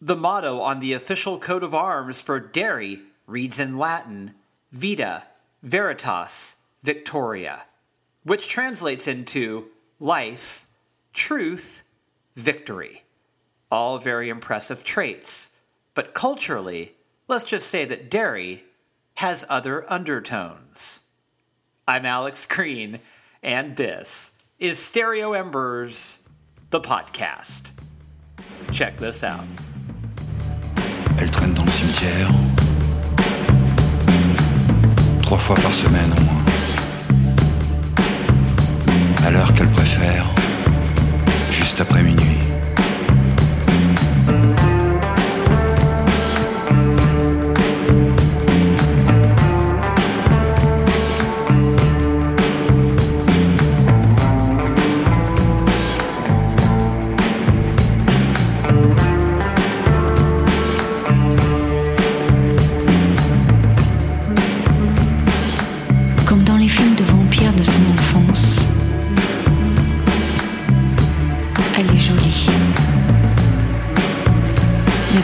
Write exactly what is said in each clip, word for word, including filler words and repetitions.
The motto on the official coat of arms for Derry reads in Latin, Vita, Veritas, Victoria, which translates into life, truth, victory. All very impressive traits. But culturally, let's just say that Derry has other undertones. I'm Alex Green, and this is Stereo Embers, the podcast. Check this out. Elle traîne dans le cimetière, trois fois par semaine au moins, à l'heure qu'elle préfère, juste après minuit.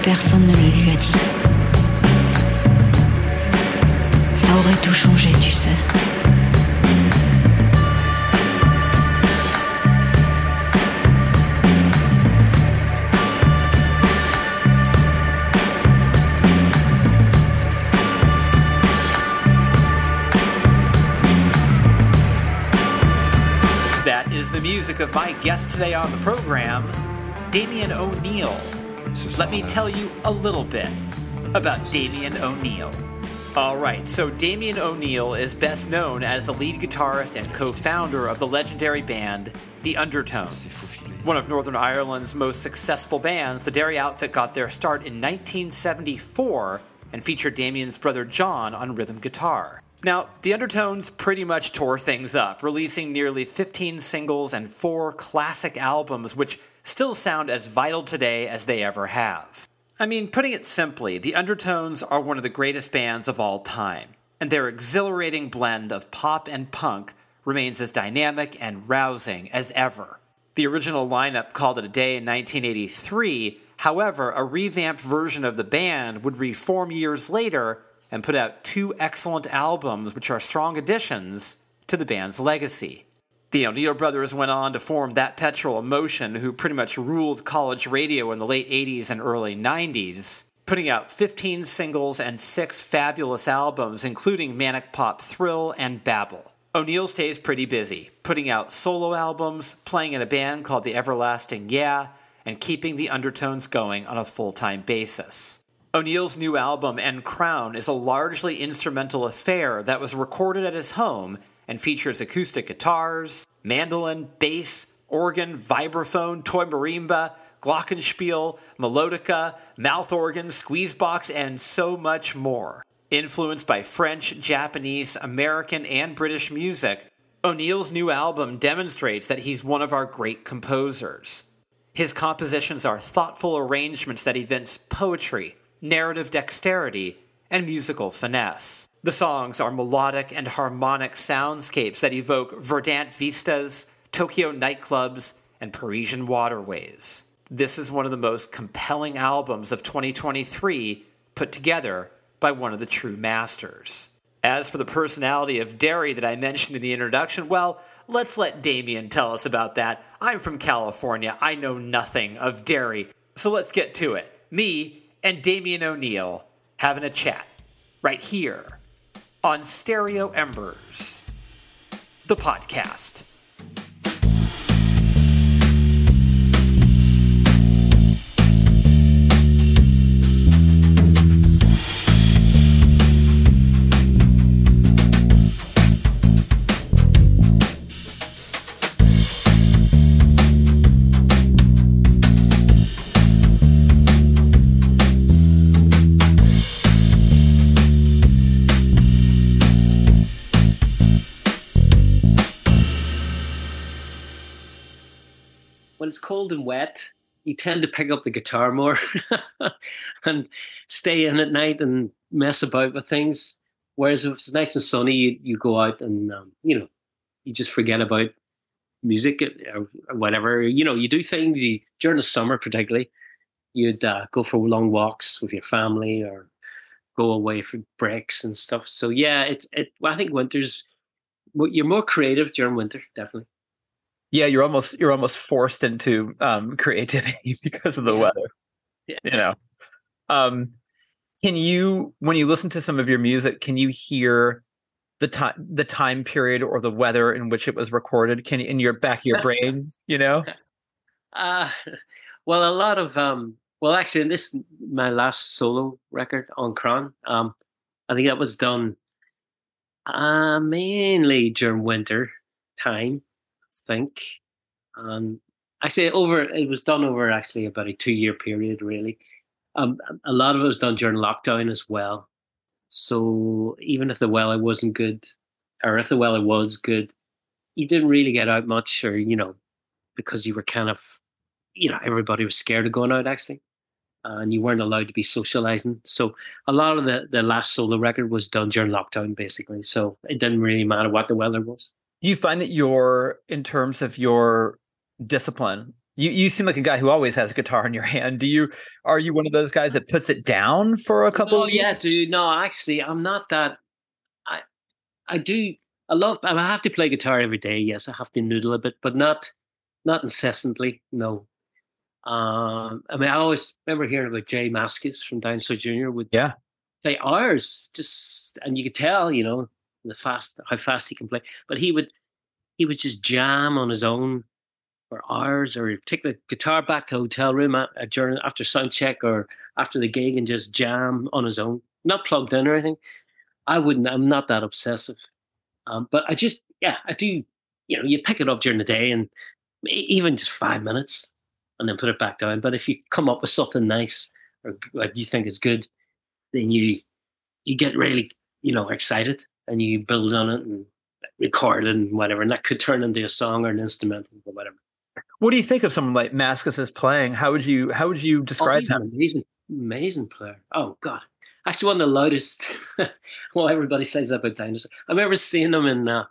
Personne ne le lui a dit. Ça aurait tout changé, tu sais. That is the music of my guest today on the program, Damian O'Neill. Let me tell you a little bit about Damian O'Neill. All right, so Damian O'Neill is best known as the lead guitarist and co-founder of the legendary band The Undertones. One of Northern Ireland's most successful bands, the Derry outfit got their start in nineteen seventy-four and featured Damian's brother John on rhythm guitar. Now, The Undertones pretty much tore things up, releasing nearly fifteen singles and four classic albums, which still sound as vital today as they ever have. I mean, putting it simply, The Undertones are one of the greatest bands of all time, and their exhilarating blend of pop and punk remains as dynamic and rousing as ever. The original lineup called it a day in nineteen eighty-three, however, a revamped version of the band would reform years later and put out two excellent albums which are strong additions to the band's legacy. The O'Neill brothers went on to form That Petrol Emotion, who pretty much ruled college radio in the late eighties and early nineties, putting out fifteen singles and six fabulous albums, including Manic Pop Thrill and Babble. O'Neill stays pretty busy, putting out solo albums, playing in a band called The Everlasting Yeah, and keeping The Undertones going on a full-time basis. O'Neill's new album, An Crann, is a largely instrumental affair that was recorded at his home and features acoustic guitars, mandolin, bass, organ, vibraphone, toy marimba, glockenspiel, melodica, mouth organ, squeeze box, and so much more. Influenced by French, Japanese, American, and British music, O'Neill's new album demonstrates that he's one of our great composers. His compositions are thoughtful arrangements that evince poetry, narrative dexterity, and musical finesse. The songs are melodic and harmonic soundscapes that evoke verdant vistas, Tokyo nightclubs, and Parisian waterways. This is one of the most compelling albums of twenty twenty-three put together by one of the true masters. As for the personality of Derry that I mentioned in the introduction, well, let's let Damian tell us about that. I'm from California. I know nothing of Derry. So let's get to it. Me and Damian O'Neill having a chat right here on Stereo Embers, the podcast. When it's cold and wet, you tend to pick up the guitar more and stay in at night and mess about with things. Whereas if it's nice and sunny, you, you go out and, um, you know, you just forget about music or whatever. You know, you do things you, during the summer particularly. you'd uh, go for long walks with your family or go away for breaks and stuff. So yeah, it's it. Well, I think winter's you're more creative during winter, definitely. Yeah, you're almost you're almost forced into um, creativity because of the yeah. weather. Yeah. You know, um, can you when you listen to some of your music, can you hear the time the time period or the weather in which it was recorded? Can in your back of your brain, you know? Uh well, a lot of um, well, actually, in this my last solo record, An Crann, um, I think that was done uh, mainly during winter time, I think. Um, I say over it was done over actually about a two-year period, really. Um, a lot of it was done during lockdown as well. So even if the weather wasn't good, or if the weather was good, you didn't really get out much, or you know, because you were kind of, you know, everybody was scared of going out actually, uh, and you weren't allowed to be socializing. So a lot of the the last solo record was done during lockdown, basically. So it didn't really matter what the weather was. You find that you're, in terms of your discipline, you, you seem like a guy who always has a guitar in your hand. Do you, are you one of those guys that puts it down for a couple oh, of years? Oh yeah, dude. No, actually, I'm not that. I I do, I love, I have to play guitar every day. Yes, I have to noodle a bit, but not, not incessantly. No. Um, I mean, I always remember hearing about J Mascis from Dinosaur Junior would yeah. play hours just, and you could tell, you know, the fast how fast he can play, but he would he would just jam on his own for hours, or he'd take the guitar back to the hotel room during after sound check or after the gig and just jam on his own, not plugged in or anything. I wouldn't. I'm not that obsessive, um, but I just yeah I do. You know, you pick it up during the day and even just five minutes, and then put it back down. But if you come up with something nice or like you think it's good, then you you get really you know excited. And you build on it and record it and whatever. And that could turn into a song or an instrumental or whatever. What do you think of someone like Mascis' playing? How would you how would you describe oh, him? An amazing, amazing player. Oh, God. Actually, one of the loudest. Well, everybody says that about Dinosaur. I remember seeing him in uh,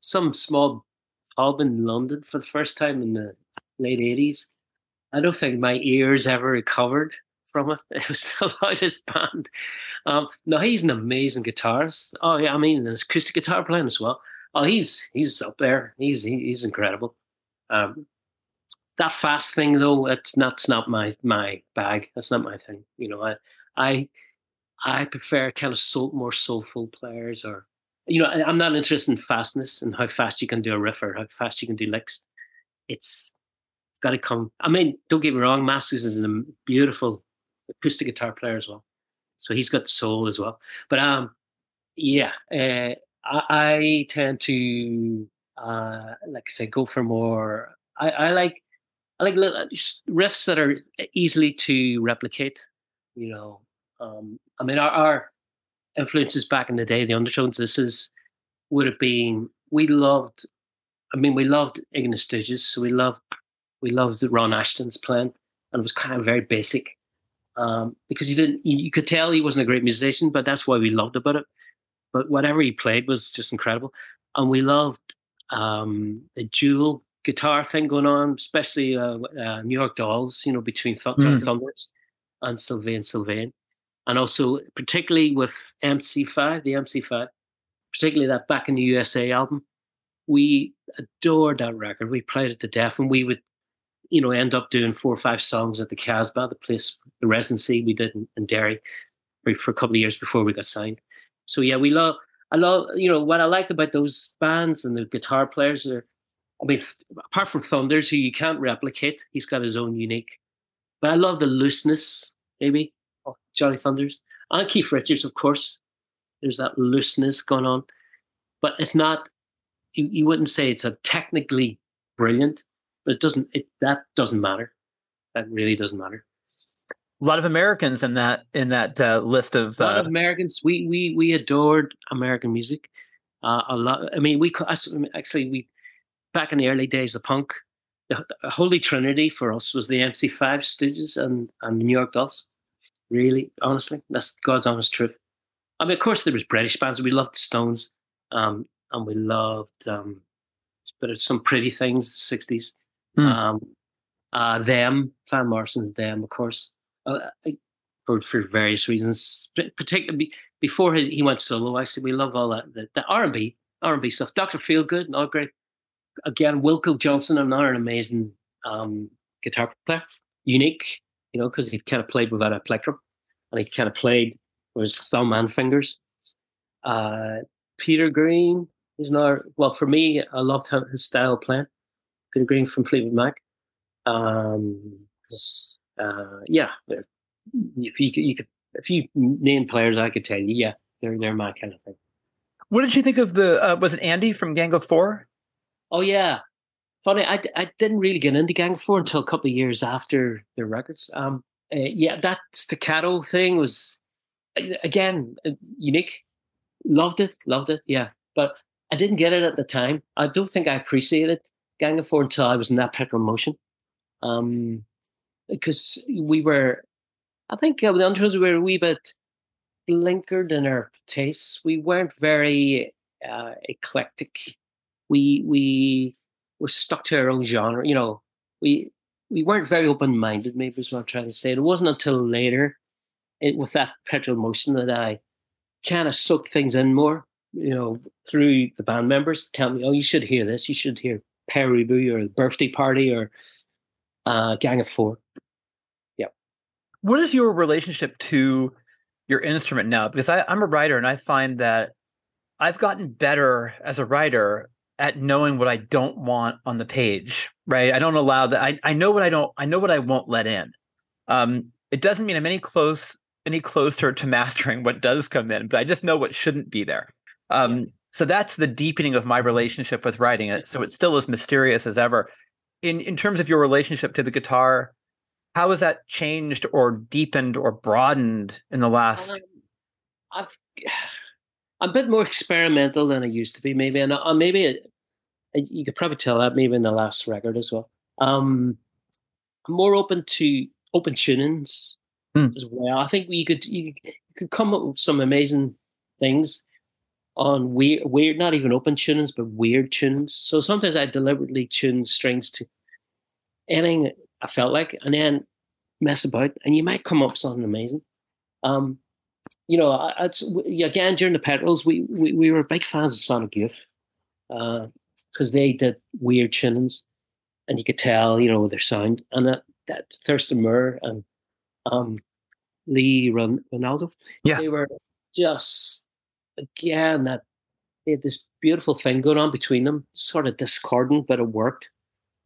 some small pub in London for the first time in the late eighties. I don't think my ears ever recovered from it. It was the loudest band. Um, no, he's an amazing guitarist. Oh yeah, I mean, there's acoustic guitar playing as well. Oh, he's he's up there. He's he's incredible. Um, that fast thing though, it's not, it's not my my bag. That's not my thing. You know, I I I prefer kind of soul, more soulful players, or you know, I'm not interested in fastness and how fast you can do a riff or how fast you can do licks. It's, it's got to come. I mean, don't get me wrong, Mascis is a beautiful acoustic guitar player as well, so he's got soul as well. But um, yeah, uh, I, I tend to uh, like I say, go for more. I, I like I like little riffs that are easily to replicate. You know, um, I mean, our, our influences back in the day, the Undertones. This is would have been we loved. I mean, we loved Iggy and The Stooges, so we loved we loved Ron Ashton's playing, and it was kind of very basic. Um, because he didn't, you could tell he wasn't a great musician, but that's why we loved about it. But whatever he played was just incredible, and we loved um, the dual guitar thing going on, especially uh, uh, New York Dolls. You know, between Th- mm. Thunders and Sylvain Sylvain, and also particularly with M C five, the M C five, particularly that Back in the U S A album. We adored that record. We played it to death, and we would. You know, end up doing four or five songs at the Casbah, the place, the residency we did in, in Derry for a couple of years before we got signed. So yeah, we love, I love, you know, what I liked about those bands and the guitar players are, I mean, apart from Thunders, who you can't replicate, he's got his own unique, but I love the looseness, maybe, of Johnny Thunders and Keith Richards, of course. There's that looseness going on, but it's not, you, you wouldn't say it's a technically brilliant. But it doesn't. It, that doesn't matter. That really doesn't matter. A lot of Americans in that in that uh, list of, uh... a lot of Americans. We we we adored American music. Uh, a lot. I mean, we actually we back in the early days, the punk, the, the holy trinity for us was the M C five, Stooges, and and the New York Dolls. Really, honestly, that's God's honest truth. I mean, of course, there was British bands. We loved the Stones, um, and we loved, um, but it's some Pretty Things, the sixties. Mm. Um, Uh, them, Van Morrison's Them, of course, uh, for, for various reasons. Particularly before his, he went solo, I said we love all that the, the R and B, R and B stuff. Doctor Feelgood, another great. Again, Wilco Johnson, another amazing um, guitar player, unique, you know, because he kind of played without a plectrum, and he kind of played with his thumb and fingers. Uh, Peter Green is another. Well, for me, I loved his style of playing. Peter Green from Fleetwood Mac. Um, uh, yeah, if you, you could, if you name players, I could tell you. Yeah, they're they're my kind of thing. What did you think of the? Uh, was it Andy from Gang of Four? Oh yeah, funny. I, I didn't really get into Gang of Four until a couple of years after their records. Um, uh, yeah, that staccato thing was again unique. Loved it, loved it. Yeah, but I didn't get it at the time. I don't think I appreciated Gang of Four until I was in That Petrol Emotion. Um, because we were, I think, uh, with the Undertones, we were a wee bit blinkered in our tastes. We weren't very uh, eclectic. We we were stuck to our own genre. You know, we we weren't very open-minded, maybe is what I'm trying to say. It wasn't until later, it, with That Petrol Emotion, that I kind of soaked things in more, you know, through the band members. Tell me, oh, you should hear this. You should hear Periboo or The Birthday Party or uh, Gang of Four. Yeah. What is your relationship to your instrument now? Because I, I'm a writer, and I find that I've gotten better as a writer at knowing what I don't want on the page, right? I don't allow that. I, I know what I don't, I know what I won't let in. Um, it doesn't mean I'm any close, any closer to mastering what does come in, but I just know what shouldn't be there. Um, yeah. So that's the deepening of my relationship with writing it. So it's still as mysterious as ever. In, in terms of your relationship to the guitar, how has that changed or deepened or broadened in the last? Um, I've, I'm a bit more experimental than I used to be, maybe. And uh, maybe it, you could probably tell that maybe in the last record as well. Um, I'm more open to open tunings mm. as well. I think we could you could come up with some amazing things on weird, weird, not even open tunings, but weird tunings. So sometimes I deliberately tune strings to anything I felt like, and then mess about, and you might come up with something amazing. Um, you know, I, I, again during the Petrols, we, we we were big fans of Sonic Youth because uh, they did weird tunings, and you could tell, you know, their sound, and that, that Thurston Moore and um, Lee Ron, Ronaldo, yeah, they were just again that they had this beautiful thing going on between them, sort of discordant, but it worked.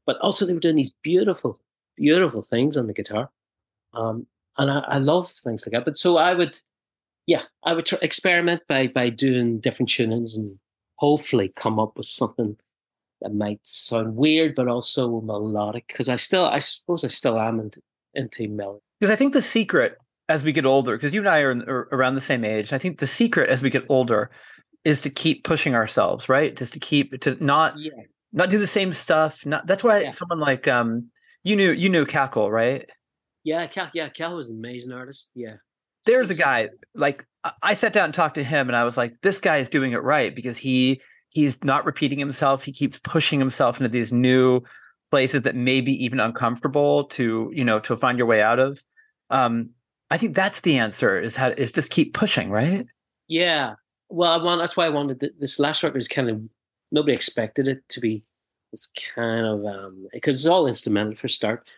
But also they were doing these beautiful, beautiful things on the guitar, um, and I, I love things like that. But so I would. Yeah, I would try, experiment by by doing different tunings and hopefully come up with something that might sound weird, but also melodic. Because I still, I suppose, I still am into, into melody. Because I think the secret as we get older, because you and I are, in, are around the same age, I think the secret as we get older is to keep pushing ourselves, right? Just to keep to not yeah. not do the same stuff. Not that's why yeah. someone like um you knew you knew Cackle, right? Yeah, Cal, yeah, Cal was an amazing artist. Yeah. There's a guy, like, I sat down and talked to him, and I was like, this guy is doing it right because he he's not repeating himself. He keeps pushing himself into these new places that may be even uncomfortable to, you know, to find your way out of. Um, I think that's the answer is how is just keep pushing, right? Yeah. Well, I want, that's why I wanted the, this last record is kind of, nobody expected it to be. It's kind of, um, because it's all instrumental for a start,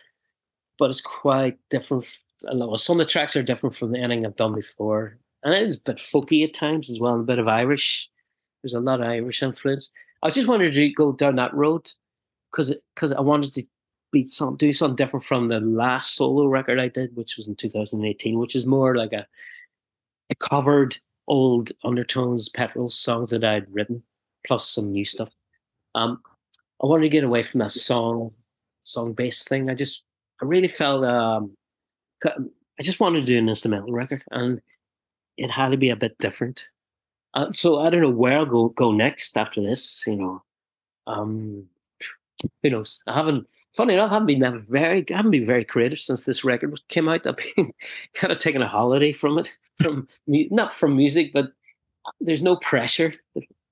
but it's quite different. I love it. Some of the tracks are different from the ending I've done before, and it is a bit folky at times as well, and a bit of Irish. There's a lot of Irish influence. I just wanted to go down that road because because I wanted to be some do something different from the last solo record I did, which was in two thousand eighteen, which is more like a, a covered old Undertones, Petrol songs that I'd written, plus some new stuff. Um, I wanted to get away from that song song based thing. I just I really felt. Um, I just wanted to do an instrumental record, and it had to be a bit different. Uh, so I don't know where I'll go, go next after this, you know. Um, who knows? I haven't, funny enough, I haven't been that very, I haven't been very creative since this record came out. I've been kind of taking a holiday from it, from not from music, but there's no pressure.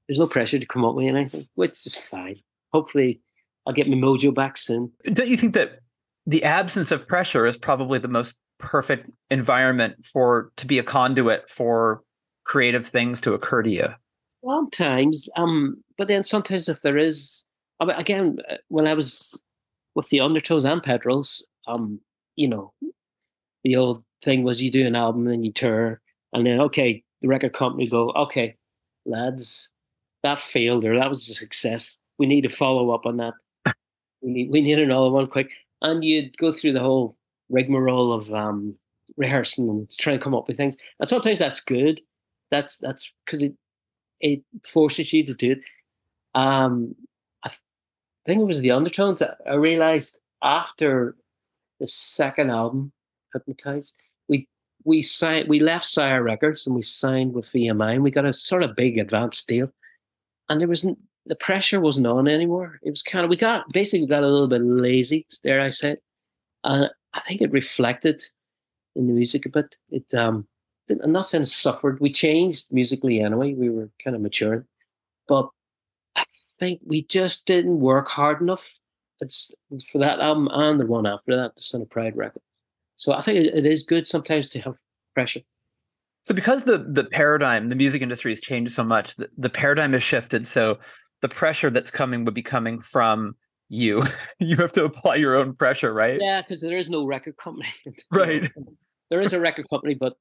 There's no pressure to come up with anything, which is fine. Hopefully I'll get my mojo back soon. Don't you think that the absence of pressure is probably the most perfect environment for to be a conduit for creative things to occur to you. Sometimes, um, but then sometimes if there is, I mean, again, when I was with the Undertones and Petrols, um, you know, the old thing was you do an album and you tour, and then, okay, the record company go, okay, lads, that failed or that was a success. We need to follow up on that. We need, we need another one quick. And you'd go through the whole rigmarole of um, rehearsing and trying to come up with things. And sometimes that's good. That's that's because it it forces you to do it. Um, I th- think it was the Undertones. I, I realized after the second album, Hypnotized, we we signed, we left Sire Records and we signed with V M I, and we got a sort of big advance deal. And there wasn't. The pressure wasn't on anymore. It was kind of, we got, basically got a little bit lazy, dare I say. And uh, I think it reflected in the music a bit. It, um, I'm not saying it suffered. We changed musically anyway. We were kind of maturing. But I think we just didn't work hard enough it's, for that album and the one after that, the Son of Pride record. So I think it, it is good sometimes to have pressure. So because the, the paradigm, the music industry has changed so much, the, the paradigm has shifted. So the pressure that's coming would be coming from you. You have to apply your own pressure, right? Yeah, because there is no record company. Right. There is a record company, but,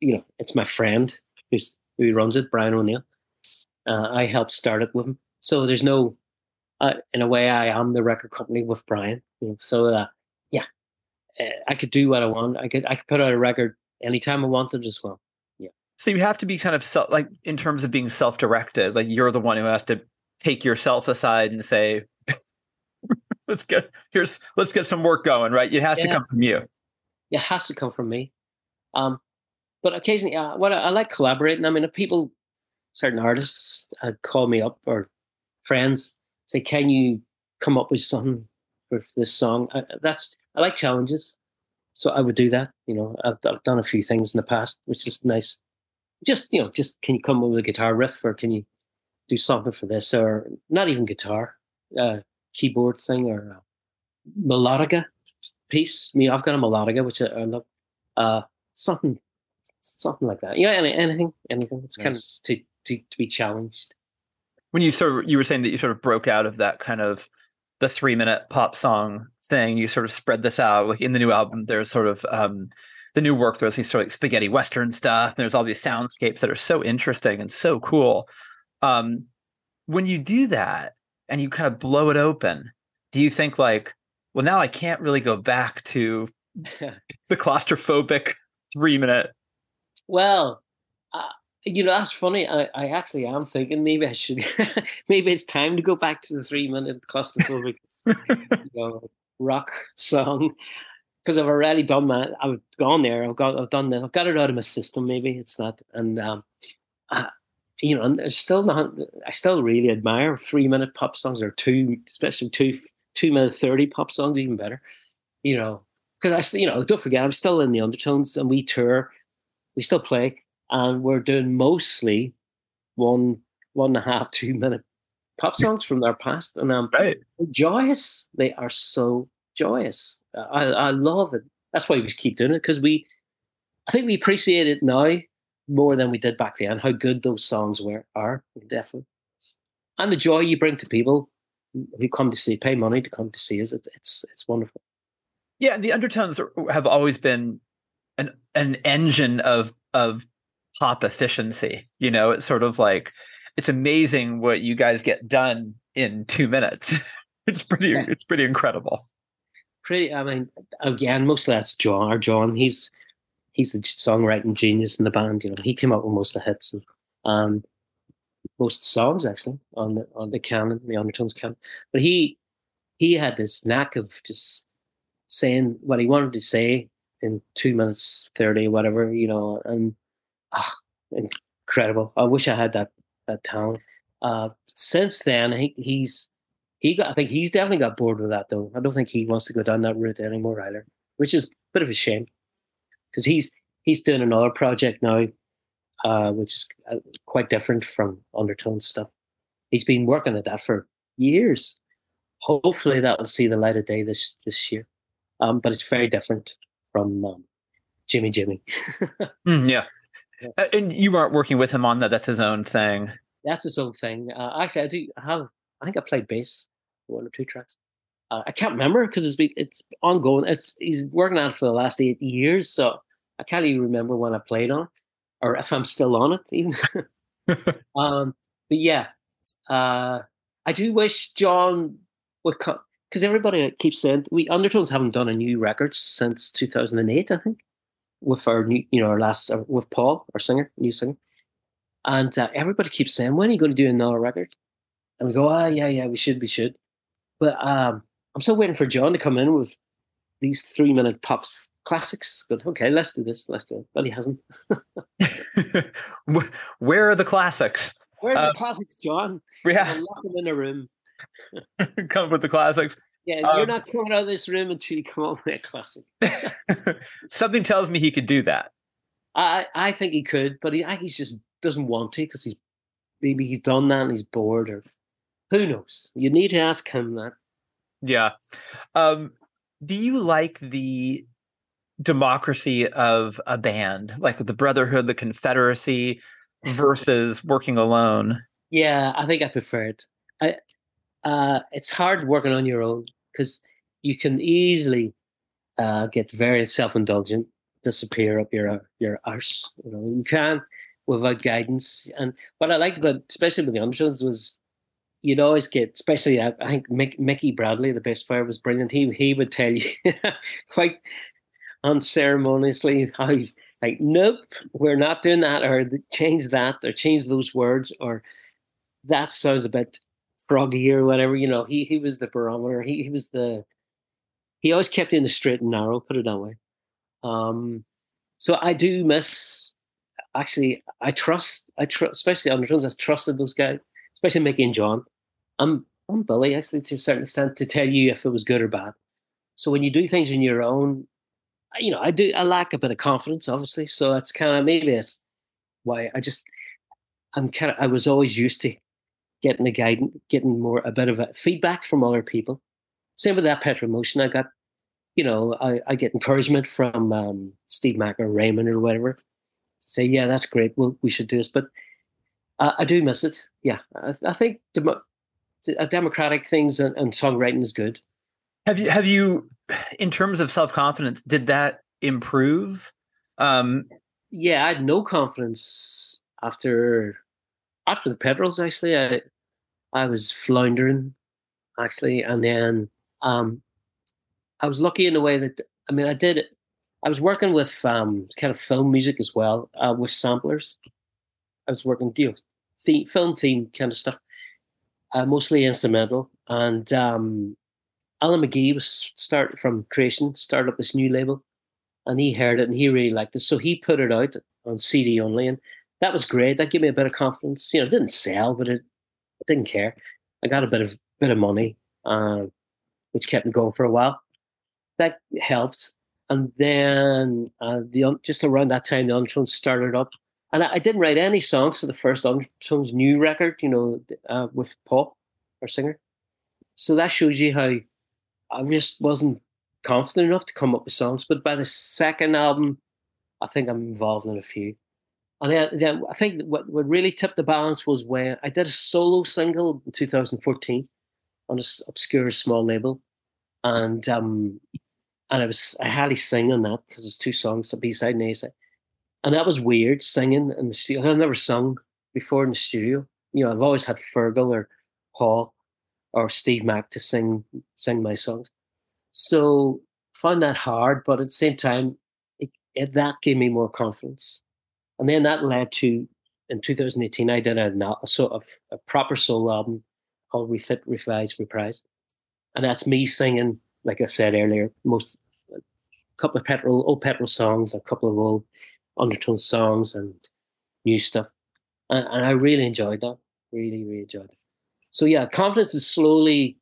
you know, it's my friend who's, who runs it, Brian O'Neill. Uh, I helped start it with him. So there's no, uh, in a way, I am the record company with Brian. You know, so, uh, yeah, I could do what I want. I could I could put out a record anytime I wanted as well. Yeah. So you have to be kind of, self, like, in terms of being self-directed, like, you're the one who has to take yourself aside and say, let's get here's let's get some work going, right? It has yeah. to come from you. It has to come from me. Um, but occasionally, uh, what I, I like collaborating. I mean, if people, certain artists, uh, call me up or friends say, "Can you come up with something for this song?" I, that's I like challenges, so I would do that. You know, I've, I've done a few things in the past, which is nice. Just you know, just can you come up with a guitar riff, or can you do something for this, or not even guitar, uh, keyboard thing, or a melodica piece. I mean, I've got a melodica, which I, I love. Uh, something, something like that. You know, any, anything, anything. It's nice. Kind of to, to to be challenged. When you sort of, you were saying that you sort of broke out of that kind of the three minute pop song thing. You sort of spread this out. Like in the new album, there's sort of um, the new work. There's these sort of like spaghetti western stuff. And there's all these soundscapes that are so interesting and so cool. Um, when you do that and you kind of blow it open, do you think like, well, now I can't really go back to the claustrophobic three minute? Well, uh, you know, that's funny. I, I actually am thinking maybe I should, maybe it's time to go back to the three minute claustrophobic you know, rock song. Cause I've already done that. I've gone there. I've got, I've done that. I've got it out of my system. Maybe it's that. And, um, I, You know, and there's still not. I still really admire three-minute pop songs, or two, especially two two-minute thirty pop songs, even better. You know, because I, you know, don't forget, I'm still in the Undertones, and we tour, we still play, and we're doing mostly one, one and a half, two-minute pop songs from their past, and um, right. joyous. They are so joyous. I, I love it. That's why we keep doing it, because we, I think we appreciate it now more than we did back then, how good those songs were, are, definitely. And the joy you bring to people who come to see, pay money to come to see us, it's it's, it's wonderful. Yeah, and the Undertones have always been an an engine of of pop efficiency. You know, it's sort of like, it's amazing what you guys get done in two minutes. It's pretty, yeah. it's pretty incredible. Pretty, I mean, again, mostly that's John, or John, he's... He's the songwriting genius in the band. You know, he came up with most of the hits and um, most songs actually on the on the canon, the Undertones canon. But he he had this knack of just saying what he wanted to say in two minutes thirty, whatever. You know, and ah, incredible. I wish I had that that talent. Uh, since then, he, he's he got. I think he's definitely got bored with that though. I don't think he wants to go down that route anymore either, which is a bit of a shame. Because he's he's doing another project now, uh, which is quite different from Undertone stuff. He's been working at that for years. Hopefully that will see the light of day this this year. um, but it's very different from um, Jimmy Jimmy. mm, yeah. yeah, and you weren't working with him on that. That's his own thing. That's his own thing. Uh, actually, I do have. I think I played bass one or two tracks. Uh, I can't remember because it's it's ongoing. It's he's working on it for the last eight years, so I can't even remember when I played on, or if I'm still on it even. um, but yeah, uh, I do wish John would come, because everybody keeps saying we Undertones haven't done a new record since two thousand eight, I think, with our new, you know, our last uh, with Paul, our singer, new singer, and uh, everybody keeps saying, when are you going to do another record? And we go, ah, oh, yeah, yeah, we should, we should. But um, I'm still waiting for John to come in with these three-minute pop classics. But okay, let's do this, let's do it. But he hasn't. Where are the classics? Where are um, the classics, John? Yeah, we'll lock them in a room. Come with the classics. Yeah, um, you're not coming out of this room until you come up with a classic. Something tells me he could do that. I I think he could, but he I, he's just doesn't want to, because he's maybe he's done that and he's bored, or who knows? You need to ask him that. Yeah. Um, do you like the democracy of a band, like the brotherhood, the confederacy, versus working alone? Yeah, I think I prefer it. I, uh, it's hard working on your own, because you can easily uh, get very self-indulgent, disappear up your your arse. You know, you can without guidance. And what I liked about, especially with the Undertones, was you'd always get, especially I think Mick, Mickey Bradley, the bass player, was brilliant. He he would tell you quite unceremoniously how, like, nope, we're not doing that, or change that, or change those words, or that sounds a bit froggy or whatever. You know, he he was the barometer. He he was the he always kept in the straight and narrow. Put it that way. Um, so I do miss. Actually, I trust. I trust, especially Undertones. I've trusted those guys, especially Mickey and John. I'm I'm Billy, actually, to a certain extent, to tell you if it was good or bad. So when you do things on your own, you know, I do. I lack a bit of confidence, obviously. So that's kind of maybe that's why I just I'm kind of I was always used to getting a guidance, getting more a bit of a feedback from other people. Same with That Petrol Emotion. I got, you know, I, I get encouragement from um, Steve Mack or Raymond or whatever. Say, yeah, that's great. Well, we should do this. But uh, I do miss it. Yeah, I, I think demo, uh, democratic things and, and songwriting is good. Have you, have you, in terms of self-confidence, did that improve? Um, yeah, I had no confidence after after the Petrols. Actually, I I was floundering, actually, and then um, I was lucky in a way that I mean, I did. I was working with um, kind of film music as well, uh, with samplers. I was working, you know, theme, film theme kind of stuff, uh, mostly instrumental. And um, Alan McGee was started from Creation, started up this new label, and he heard it and he really liked it, so he put it out on C D only, and that was great. That gave me a bit of confidence. You know, it didn't sell, but it I didn't care. I got a bit of bit of money, uh, which kept me going for a while. That helped. And then uh, the just around that time, the Undertones started up. And I, I didn't write any songs for the first Undertones new record, you know, uh, with Paul, our singer. So that shows you how I just wasn't confident enough to come up with songs. But by the second album, I think I'm involved in a few. And then, then I think what, what really tipped the balance was when I did a solo single in two thousand fourteen on an obscure small label. And... Um, And I was I hardly sing on that, because it's two songs, a B-side and A-side. And that was weird, singing in the studio. I've never sung before in the studio. You know, I've always had Fergal or Paul or Steve Mack to sing sing my songs. So I found that hard, but at the same time, it, it, that gave me more confidence. And then that led to, in two thousand eighteen, I did a, a, a proper solo album called Refit, Revise, Reprise. And that's me singing, like I said earlier, most a couple of petrol, old petrol songs, a couple of old Undertone songs, and new stuff, and, and I really enjoyed that. Really, really enjoyed it. So yeah, confidence is slowly,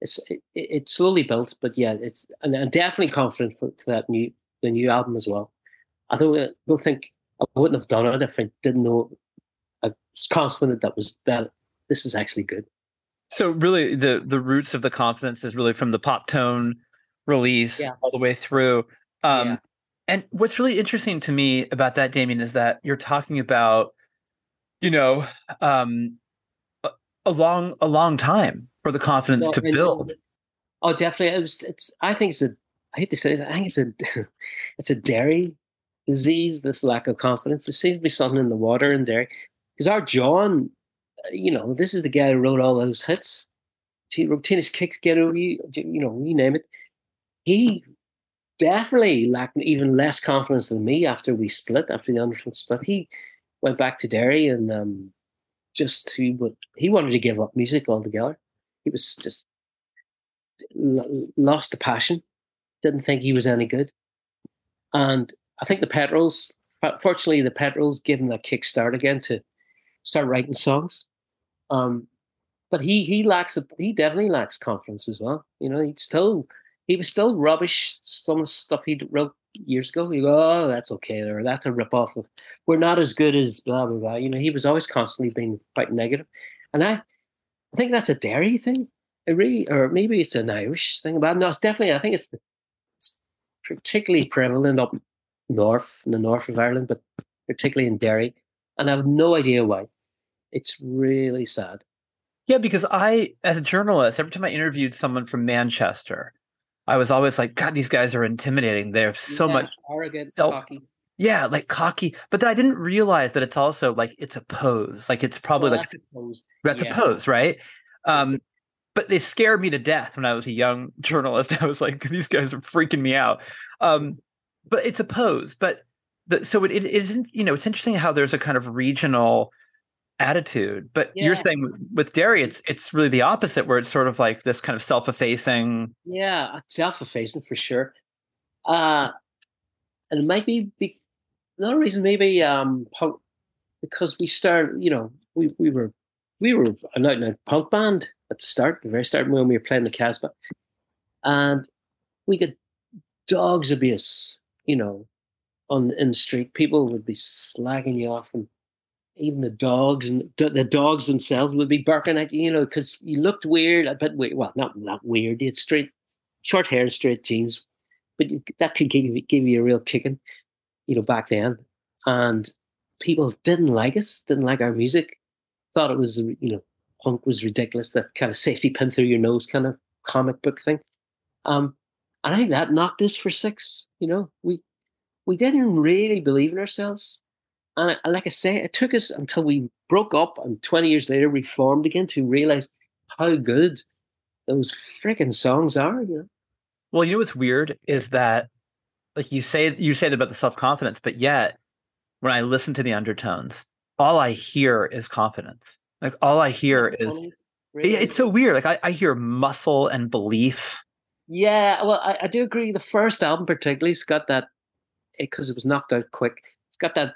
it's it, it's slowly built, but yeah, it's and I'm definitely confident for, for that new the new album as well. I don't, I don't think I wouldn't have done it if I didn't know. I was confident that was that this is actually good. So really the, the roots of the confidence is really from the pop tone release yeah. all the way through. Um, yeah. And what's really interesting to me about that, Damian, is that you're talking about, you know, um, a long, a long time for the confidence well, to build. Oh, definitely. It was, it's, I think it's a, I hate to say this, I think it's a, it's a Derry disease, this lack of confidence. There seems to be something in the water in Derry. Because our John, you know, this is the guy who wrote all those hits. He wrote Teenage Kicks, Get Over You, you know, you name it. He definitely lacked even less confidence than me after we split, after the Undertones split. He went back to Derry and um, just, he would, he wanted to give up music altogether. He was just, lost the passion. Didn't think he was any good. And I think the Petrols, fortunately the Petrols gave him that kickstart again to start writing songs. Um, but he he lacks, he definitely lacks confidence as well. You know, he'd still, he was still rubbish. Some stuff he wrote years ago, he'd go, oh, that's okay, or that's a ripoff of, we're not as good as blah, blah, blah. You know, he was always constantly being quite negative. And I, I think that's a Derry thing. It really, or maybe it's an Irish thing about it. No, it's definitely, I think it's, it's particularly prevalent up north, in the north of Ireland, but particularly in Derry. And I have no idea why. It's really sad. Yeah, because I, as a journalist, every time I interviewed someone from Manchester, I was always like, God, these guys are intimidating. They have so yeah, much arrogant, self- cocky. Yeah, like cocky. But then I didn't realize that it's also like, it's a pose. Like it's probably well, like, that's a pose, that's yeah. a pose right? Um, But they scared me to death when I was a young journalist. I was like, these guys are freaking me out. Um, but it's a pose. But the, so it, it isn't, you know, it's interesting how there's a kind of regional attitude. But yeah. you're saying with Derry, it's it's really the opposite, where it's sort of like this kind of self-effacing. Yeah, self-effacing for sure. Uh, and it might be, be another reason, maybe um, punk, because we started, you know, we, we were we were an out-and-out punk band. At the start, the very start, when we were playing the Casbah, and we got dog's abuse, you know, on in the street. People would be slagging you off, and even the dogs and the dogs themselves would be barking at you, you know, because you looked weird. A bit weird. Well, not not weird. You had straight, short hair and straight jeans, but that could give you, give you a real kicking, you know, back then. And people didn't like us, didn't like our music, thought it was, you know. Punk was ridiculous, that kind of safety pin through your nose kind of comic book thing. Um, and I think that knocked us for six, you know. We we didn't really believe in ourselves. And I, like I say, it took us until we broke up and twenty years later reformed again to realize how good those freaking songs are, you know. Well, you know what's weird is that, like you say, you say that about the self-confidence, but yet when I listen to the Undertones, all I hear is confidence. Like all I hear is, really? It's so weird. Like I, I hear muscle and belief. Yeah, well, I, I do agree. The first album particularly, it's got that, because it was knocked out quick, it's got that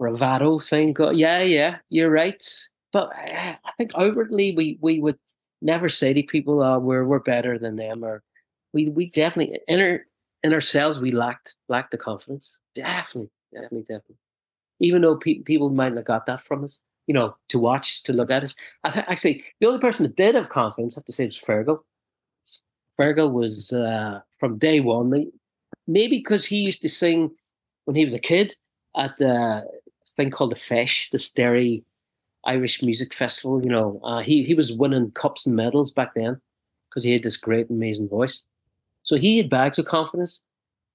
bravado thing. Go, yeah, yeah, you're right. But I, I think outwardly we, we would never say to people, oh, we're, we're better than them. Or we we definitely, in, our, in ourselves, we lacked lacked the confidence. Definitely, definitely, definitely. Even though pe- people might not have got that from us. You know, to watch, to look at it. I th- actually, the only person that did have confidence, I have to say, was Fergal. Fergal was uh, from day one. Maybe because he used to sing when he was a kid at uh, a thing called the Fesh, the Stereo Irish Music Festival. You know, uh, he he was winning cups and medals back then because he had this great, amazing voice. So he had bags of confidence,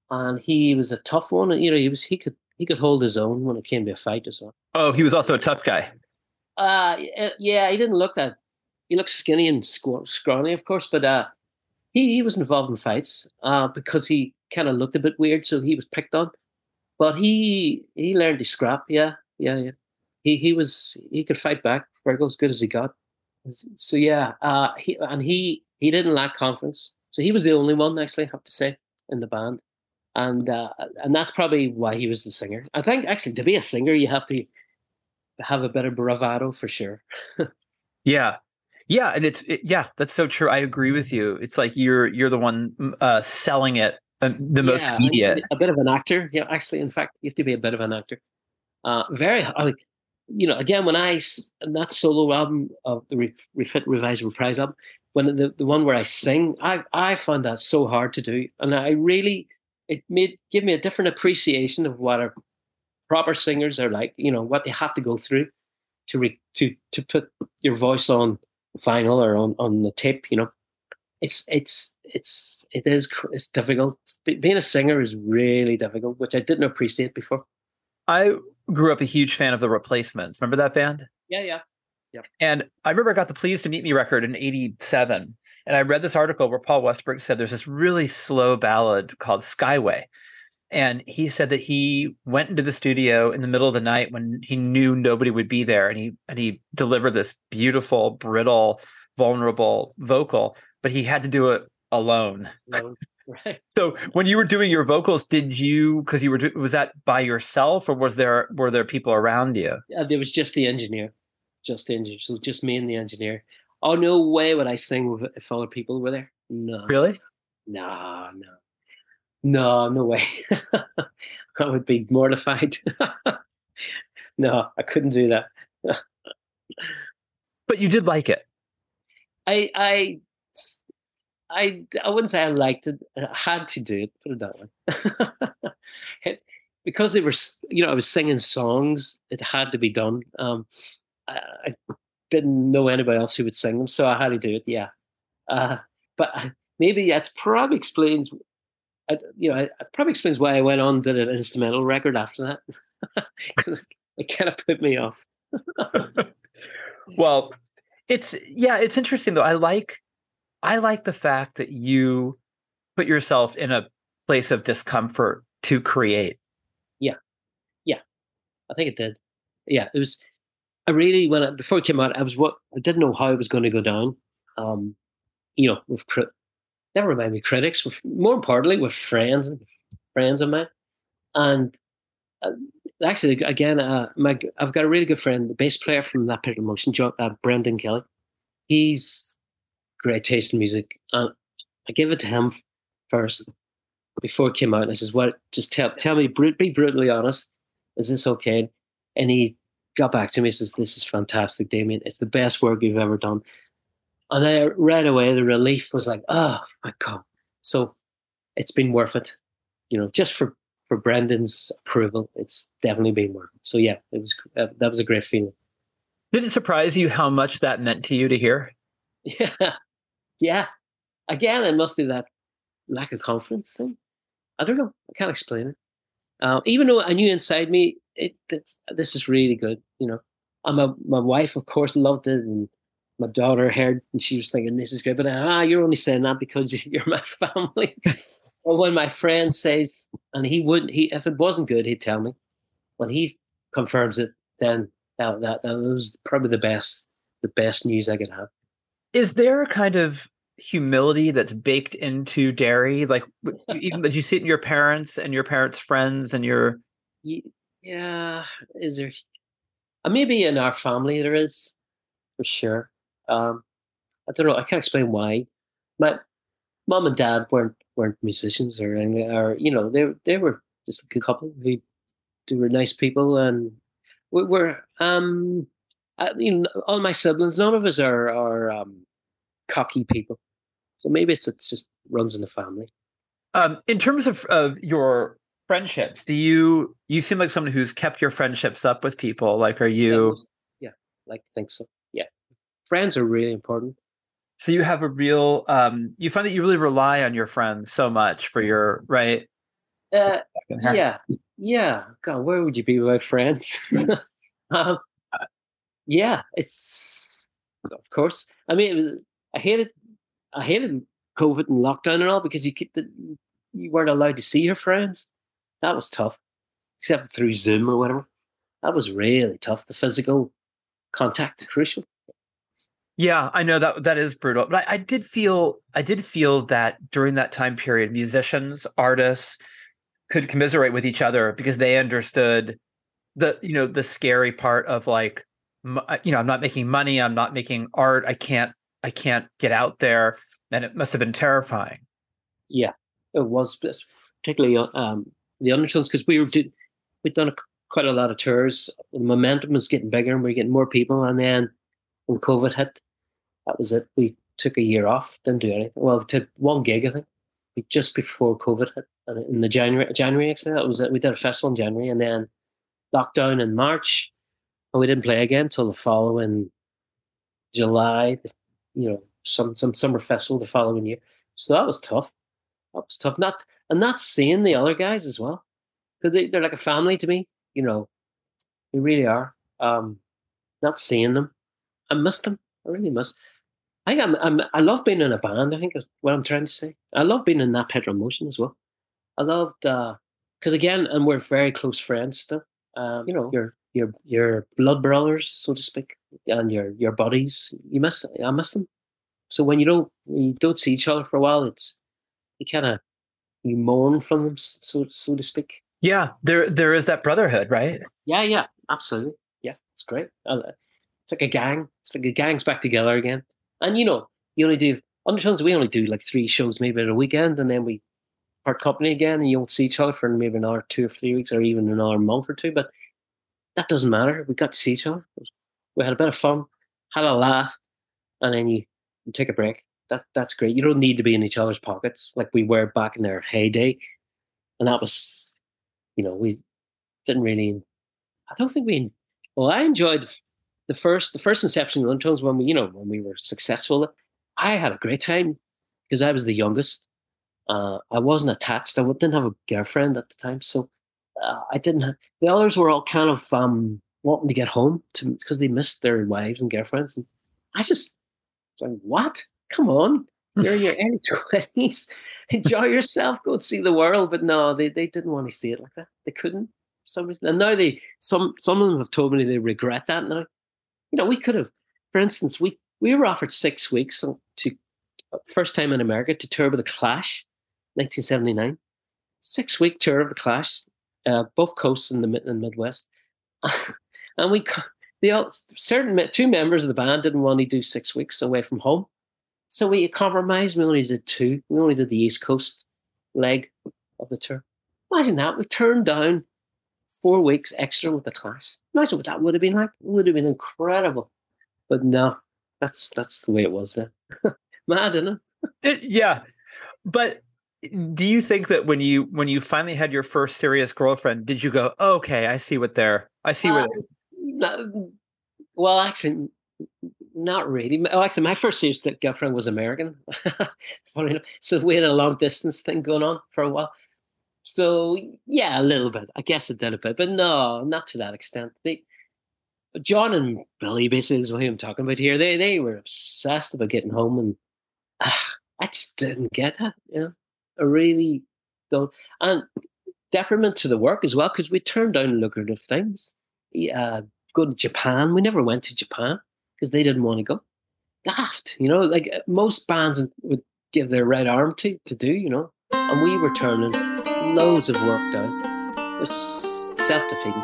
and he was a tough one. And you know, he was he could he could hold his own when it came to a fight as well. Oh, he was also a tough guy. Uh, yeah, he didn't look that, he looked skinny and squ- scrawny, of course, but uh, he, he was involved in fights uh, because he kind of looked a bit weird, so he was picked on. But he he learned to scrap, yeah, yeah, yeah. He he was, he could fight back, Virgo, as good as he got. So yeah, uh, he and he, he didn't lack confidence. So he was the only one, actually, I have to say, in the band. And uh, and that's probably why he was the singer. I think, actually, to be a singer, you have to have a bit of bravado for sure. yeah. Yeah. And it's, it, yeah, that's so true. I agree with you. It's like you're, you're the one uh, selling it um, the yeah, most immediate. A bit of an actor. Yeah. Actually, in fact, you have to be a bit of an actor. Uh, very, I mean, you know, again, when I, in that solo album of the Refit, Revise, Reprise album, when the, the one where I sing, I I found that so hard to do. And I really, it made gave me a different appreciation of what our proper singers are like, you know, what they have to go through to re, to to put your voice on vinyl or on, on the tape, you know. It's it's it's it is it's difficult. Being a singer is really difficult, which I didn't appreciate before. I grew up a huge fan of The Replacements. Remember that band? Yeah, yeah, yeah. And I remember I got the "Pleased to Meet Me" record in eighty-seven, and I read this article where Paul Westbrook said there's this really slow ballad called "Skyway," and he said that he went into the studio in the middle of the night when he knew nobody would be there, and he and he delivered this beautiful, brittle, vulnerable vocal. But he had to do it alone. alone. Right. So when you were doing your vocals, did you, because you were, was that by yourself, or was there, were there people around you? Yeah, there was just the engineer, just the engineer. So just me and the engineer. Oh, no way would I sing if other people were there. No. Really? No, no, no, no way. I would be mortified. No, I couldn't do that. But you did like it. I, I, I, I wouldn't say I liked it. I had to do it, put it that way. It, because they were, you know, I was singing songs, it had to be done. Um, I, I didn't know anybody else who would sing them, so I had to do it, yeah. Uh, but I, maybe that's probably explains, I, you know, it probably explains why I went on and did an instrumental record after that. It kind of put me off. Well, it's, yeah, it's interesting, though. I like... I like the fact that you put yourself in a place of discomfort to create. Yeah. Yeah. I think it did. Yeah. It was, I really, when I, before it came out, I was what, I didn't know how it was going to go down. Um, you know, with, never mind me, critics, with, more importantly, with friends, friends of mine. And uh, actually, again, uh, my, I've got a really good friend, the bass player from That Petrol Emotion, John, uh, Brendan Kelly. He's great taste in music. Uh, I gave it to him first before it came out. And I says, "Well, just tell tell me, be brutally honest. Is this okay?" And he got back to me and says, "This is fantastic, Damien. It's the best work you've ever done." And I, right away, the relief was like, "Oh my God!" So it's been worth it, you know. Just for for Brendan's approval, it's definitely been worth it. So yeah, it was uh, that was a great feeling. Did it surprise you how much that meant to you to hear? Yeah. Yeah. Again, it must be that lack of confidence thing. I don't know. I can't explain it. Um, even though I knew inside me, it, it this is really good, you know. And my, my wife, of course, loved it. And my daughter heard, and she was thinking, this is great. But, ah, you're only saying that because you're my family. Or when my friend says, and he wouldn't, he if it wasn't good, he'd tell me. When he confirms it, then that, that, that was probably the best, the best news I could have. Is there a kind of humility that's baked into Derry? Like, even that you see it in your parents and your parents' friends and your... Yeah, is there... Maybe in our family there is, for sure. Um, I don't know. I can't explain why. My mom and dad weren't weren't musicians or anything. Or, you know, they, they were just a good couple. They, they were nice people. And we were... Um, I, you know, all my siblings, none of us are are um, cocky people, so maybe it's, it's just runs in the family. Um, in terms of, of your friendships, do you you seem like someone who's kept your friendships up with people? Like, are you? Yeah, I like to think so. Yeah, friends are really important. So you have a real um, you find that you really rely on your friends so much for your right. Uh, yeah, yeah. God, where would you be without friends? um, Yeah, it's of course. I mean, I hated, I hated COVID and lockdown and all because you keep the, you weren't allowed to see your friends. That was tough, except through Zoom or whatever. That was really tough. The physical contact, crucial. Yeah, I know that that is brutal. But I, I did feel, I did feel that during that time period, musicians, artists could commiserate with each other because they understood the, you know, the scary part of like, you know, I'm not making money. I'm not making art. I can't. I can't get out there, and it must have been terrifying. Yeah, it was, particularly um, the Undertones, because we were do, we'd done a, quite a lot of tours. The momentum was getting bigger, and we were getting more people. And then when COVID hit, that was it. We took a year off, didn't do anything. Well, we took one gig, I think, just before COVID hit. And in the January, January actually, that was it. We did a festival in January and then lockdown in March. And we didn't play again till the following July, you know, some, some summer festival the following year. So that was tough. That was tough. Not, and not seeing the other guys as well. Because they, they're like a family to me, you know. They really are. Um, not seeing them. I miss them. I really miss. I think I'm, I'm, I love being in a band, I think is what I'm trying to say. I love being in That Petrol Emotion as well. I loved, because uh, again, and we're very close friends still. Um, you know, your your your blood brothers, so to speak, and your your buddies. You miss, I miss them. So when you don't when you don't see each other for a while, it's you kind of you mourn from them, so so to speak. Yeah, there there is that brotherhood, right? Yeah, yeah, absolutely. Yeah, it's great. I, It's like a gang. It's like a gang's back together again. And, you know, you only do, Undertones, we only do like three shows maybe at a weekend, and then we part company again, and you won't see each other for maybe another two or three weeks or even another month or two. But that doesn't matter. We got to see each other. We had a bit of fun, had a laugh, and then you, you take a break. That That's great. You don't need to be in each other's pockets like we were back in our heyday. And that was, you know, we didn't really, I don't think we, well, I enjoyed The first, the first inception of the Undertones, when we, you know, when we were successful, I had a great time because I was the youngest. Uh, I wasn't attached. I didn't have a girlfriend at the time, so uh, I didn't have. The others were all kind of um, wanting to get home to because they missed their wives and girlfriends, and I just was like, what? Come on, you're in your early twenties, enjoy yourself, go and see the world. But no, they they didn't want to see it like that. They couldn't for some reason, and now they some some of them have told me they regret that now. You know, we could have, for instance, we, we were offered six weeks to first time in America to tour with The Clash, nineteen seventy-nine. Six week tour of The Clash, uh, both coasts in the mid and Midwest, and we the certain two members of the band didn't want to do six weeks away from home, so we compromised. We only did two. We only did the East Coast leg of the tour. Imagine that we turned down four weeks extra with The Clash. Imagine what that would have been like. It would have been incredible. But no, that's that's the way it was then. Mad, isn't it? Yeah. But do you think that when you when you finally had your first serious girlfriend, did you go, oh, okay, I see what they're, I see uh, what they're. No, well, actually, not really. Oh, actually, my first serious girlfriend was American. Funny enough. So we had a long distance thing going on for a while. So, yeah, a little bit. I guess it did a bit, but no, not to that extent. They, John and Billy, basically, is what I'm talking about here. They they were obsessed about getting home, and uh, I just didn't get that, you know. I really don't. And detriment to the work as well, because we turned down lucrative things. Uh, go to Japan. We never went to Japan because they didn't want to go. Daft, you know, like most bands would give their right arm to, to do, you know. And we were turning loads of work down. It's self-defeating.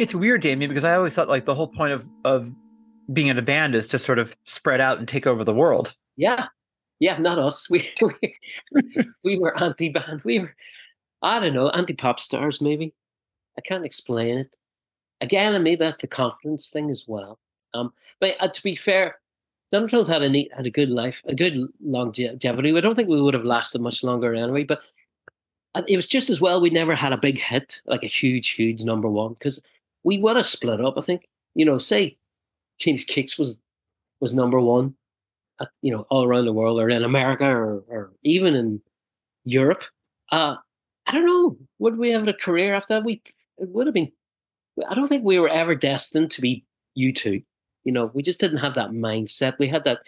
It's weird, Damian, because I always thought like the whole point of, of being in a band is to sort of spread out and take over the world. Yeah. Yeah, not us. We we, we were anti-band. We were, I don't know, anti-pop stars maybe. I can't explain it. Again, and maybe that's the confidence thing as well. Um, but uh, to be fair, the Undertones had a neat, had a good life, a good longevity. I don't think we would have lasted much longer anyway, but it was just as well we never had a big hit, like a huge, huge number one, because we would have split up, I think. You know, say Teenage Kicks was was number one, at, you know, all around the world, or in America, or, or even in Europe. Uh, I don't know. Would we have a career after that? We, it would have been... I don't think we were ever destined to be U two. You know, we just didn't have that mindset. We had that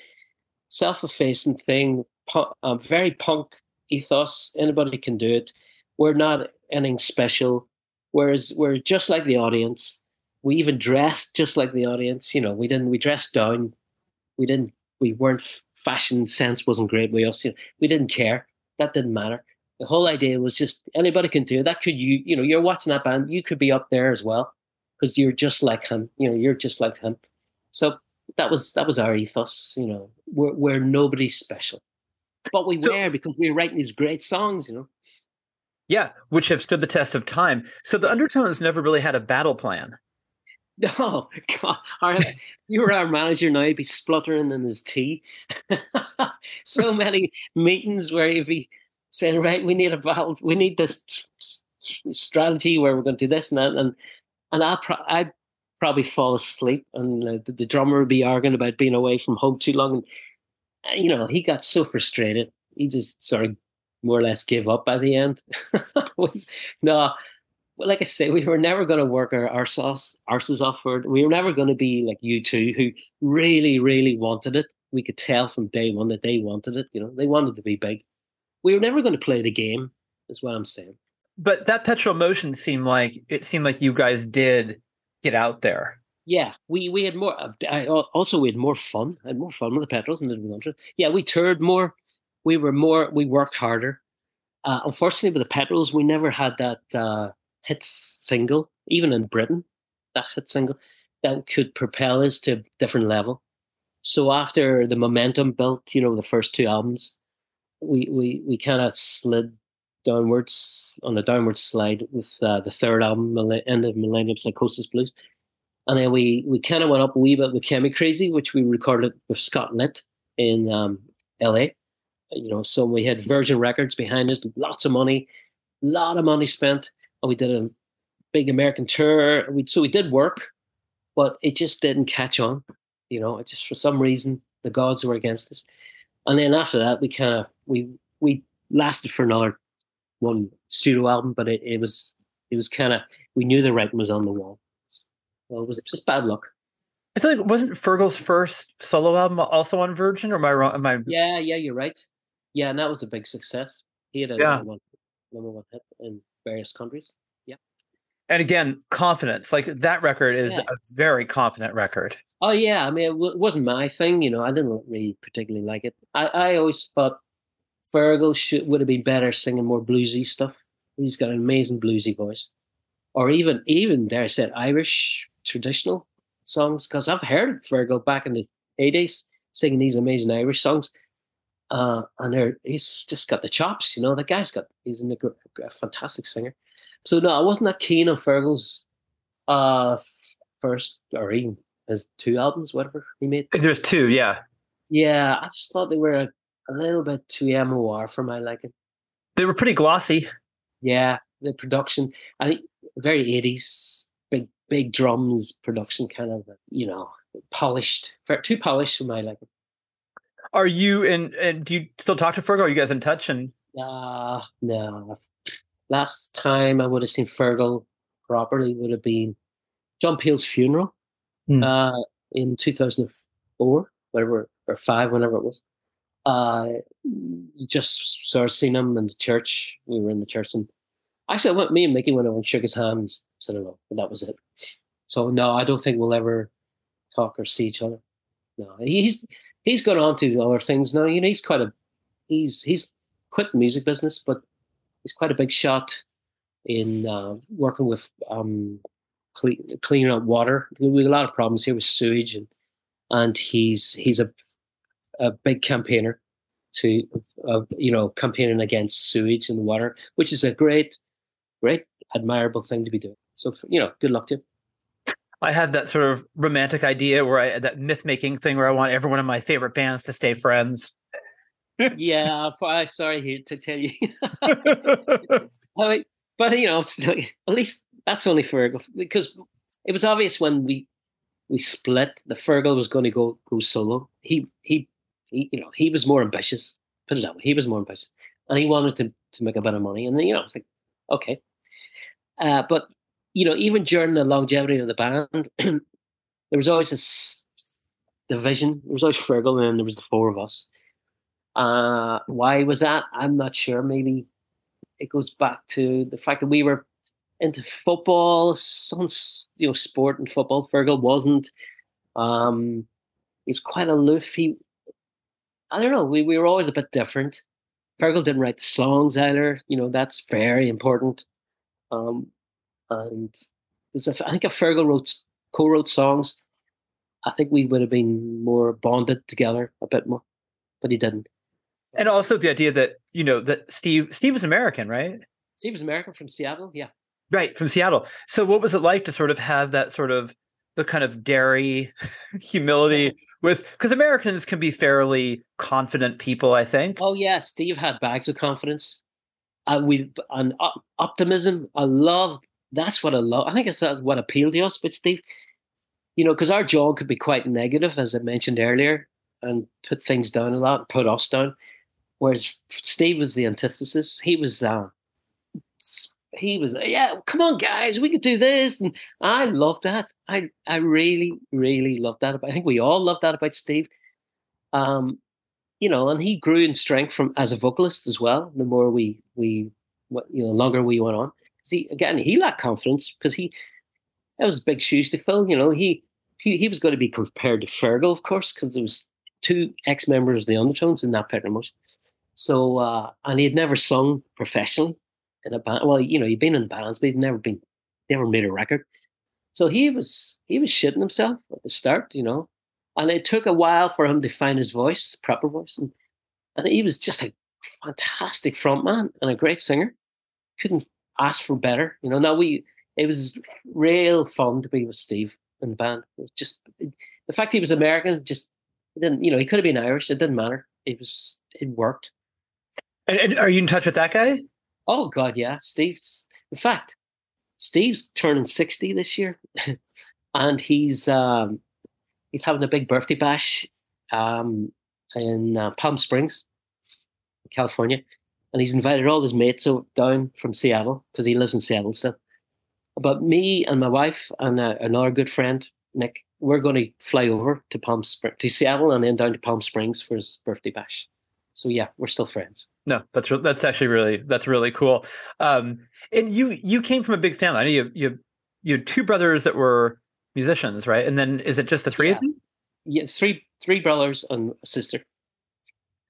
self-effacing thing, pu- uh, very punk ethos. Anybody can do it. We're not anything special. Whereas we're just like the audience. We even dressed just like the audience. You know, we didn't, we dressed down. We didn't, we weren't, fashion sense wasn't great. We also, you know, we didn't care. That didn't matter. The whole idea was just anybody can do it. That could you, you know, you're watching that band. You could be up there as well because you're just like him. You know, you're just like him. So that was that was our ethos, you know. We're, we're nobody special, but we so, were because we were writing these great songs, you know. Yeah, which have stood the test of time. So the Undertones never really had a battle plan. No, God, our, if you were our manager now, he'd be spluttering in his tea. So many meetings where he'd be saying, "Right, we need a battle. We need this strategy where we're going to do this and that," and and I pro- I. probably fall asleep, and uh, the, the drummer would be arguing about being away from home too long, and uh, you know, he got so frustrated he just sort of more or less gave up by the end. we, no well, like I say, we were never going to work our ourselves arses off for it. We were never going to be like U two, who really really wanted it. We could tell from day one that they wanted it, you know. They wanted to be big. We were never going to play the game, is what I'm saying. But That Petrol Emotion seemed like it seemed like you guys did get out there. Yeah, we we had more. I, also, we had more fun. I had more fun with the Petrols and the Undertones. Yeah, we toured more. We were more. We worked harder. Uh, unfortunately, with the Petrols, we never had that uh, hit single, even in Britain. That hit single that could propel us to a different level. So after the momentum built, you know, the first two albums, we we we kind of slid downwards on a downward slide with uh, the third album, End of Millennium Psychosis Blues, and then we we kind of went up a wee bit with Chemicrazy, which we recorded with Scott Litt in um, L A. You know, so we had Virgin Records behind us, lots of money, lot of money spent, and we did a big American tour. We so we did work, but it just didn't catch on. You know, it just for some reason the gods were against us. And then after that, we kind of we we lasted for another one studio album, but it, it was it was kind of, we knew the writing was on the wall. Well, it was just bad luck. I feel like, wasn't Fergal's first solo album also on Virgin? Or am I wrong? Am I... Yeah, yeah, you're right. Yeah, and that was a big success. He had a yeah. number, one, number one hit in various countries. Yeah. And again, confidence. Like that record is yeah. a very confident record. Oh yeah, I mean, it, w- it wasn't my thing. You know, I didn't really particularly like it. I, I always thought Fergal should, would have been better singing more bluesy stuff. He's got an amazing bluesy voice. Or even, even dare I say, Irish traditional songs. Because I've heard Fergal back in the eighties singing these amazing Irish songs. Uh, and he's just got the chops, you know. That guy's got, he's a, a fantastic singer. So no, I wasn't that keen on Fergal's uh, first, or even his two albums, whatever he made. There's two, yeah. Yeah, I just thought they were a, a little bit too M O R for my liking. They were pretty glossy. Yeah, the production, I think, very eighties, big big drums production, kind of, you know, polished, too polished for my liking. Are you in? And do you still talk to Fergal? Are you guys in touch? And uh, no, last time I would have seen Fergal properly would have been John Peel's funeral mm. uh, in two thousand four, whatever or five, whenever it was. Uh, you just sort of seen him in the church. We were in the church, and actually, I went, me and Mickey went over and shook his hands. So I don't know, and that was it. So no, I don't think we'll ever talk or see each other. No, he's he's gone on to other things now. You know, he's quite a he's he's quit the music business, but he's quite a big shot in uh, working with um, clean, cleaning up water. We had a lot of problems here with sewage, and and he's he's a a big campaigner to uh, you know campaigning against sewage and water, which is a great, great admirable thing to be doing. So you know, good luck to him. I had that sort of romantic idea where I that myth making thing where I want every one of my favorite bands to stay friends. Yeah, I'm sorry to tell you. I mean, but you know, at least that's only Fergal, because it was obvious when we we split that Fergal was going to go go solo. He he he you know he was more ambitious. Put it that way, he was more ambitious, and he wanted to to make a bit of money. And then, you know, it's like okay, uh, but you know, even during the longevity of the band, there was always this division. There was always Fergal, and then there was the four of us. Uh, why was that? I'm not sure. Maybe it goes back to the fact that we were into football, some you know, sport and football. Fergal wasn't. Um, he was quite aloof. He, I don't know. We we were always a bit different. Fergal didn't write the songs either. You know, that's very important. Um, and a, I think if Fergal wrote co-wrote songs, I think we would have been more bonded together a bit more. But he didn't. And also the idea that, you know, that Steve, Steve was American, right? Steve was American from Seattle. Yeah. Right. From Seattle. So what was it like to sort of have that sort of the kind of Derry humility with, because Americans can be fairly confident people, I think. Oh yeah. Steve had bags of confidence and we, and optimism. I love, that's what I love. I think it's what appealed to us, but Steve, you know, cause our job could be quite negative, as I mentioned earlier, and put things down a lot, put us down. Whereas Steve was the antithesis. He was, uh, he was, yeah, come on, guys, we could do this. And I love that. I, I really, really love that. I think we all love that about Steve. Um, you know, and he grew in strength from as a vocalist as well. The more we, we, you know, longer we went on. See, again, he lacked confidence because he, that was big shoes to fill. You know, he, he, he was going to be compared to Fergal, of course, because there was two ex-members of the Undertones in That Petrol Emotion. So, uh, and he had never sung professionally in a band. Well, you know, he'd been in bands, but he'd never been, never made a record. So he was, he was shitting himself at the start, you know. And it took a while for him to find his voice, proper voice. And, and he was just a fantastic frontman and a great singer. Couldn't ask for better, you know. Now we, it was real fun to be with Steve in the band. It was just the fact he was American, just didn't, you know, he could have been Irish. It didn't matter. It was, it worked. And, and are you in touch with that guy? Oh God, yeah, Steve's. In fact, Steve's turning sixty this year, and he's um, he's having a big birthday bash um, in uh, Palm Springs, California, and he's invited all his mates down from Seattle because he lives in Seattle still. But me and my wife and uh, another good friend, Nick, we're going to fly over to Palm Spring, to Seattle, and then down to Palm Springs for his birthday bash. So yeah, we're still friends. No, that's re- that's actually really that's really cool. Um, and you you came from a big family. I know you you you had two brothers that were musicians, right? And then is it just the three yeah. of them? Yeah, three three brothers and a sister.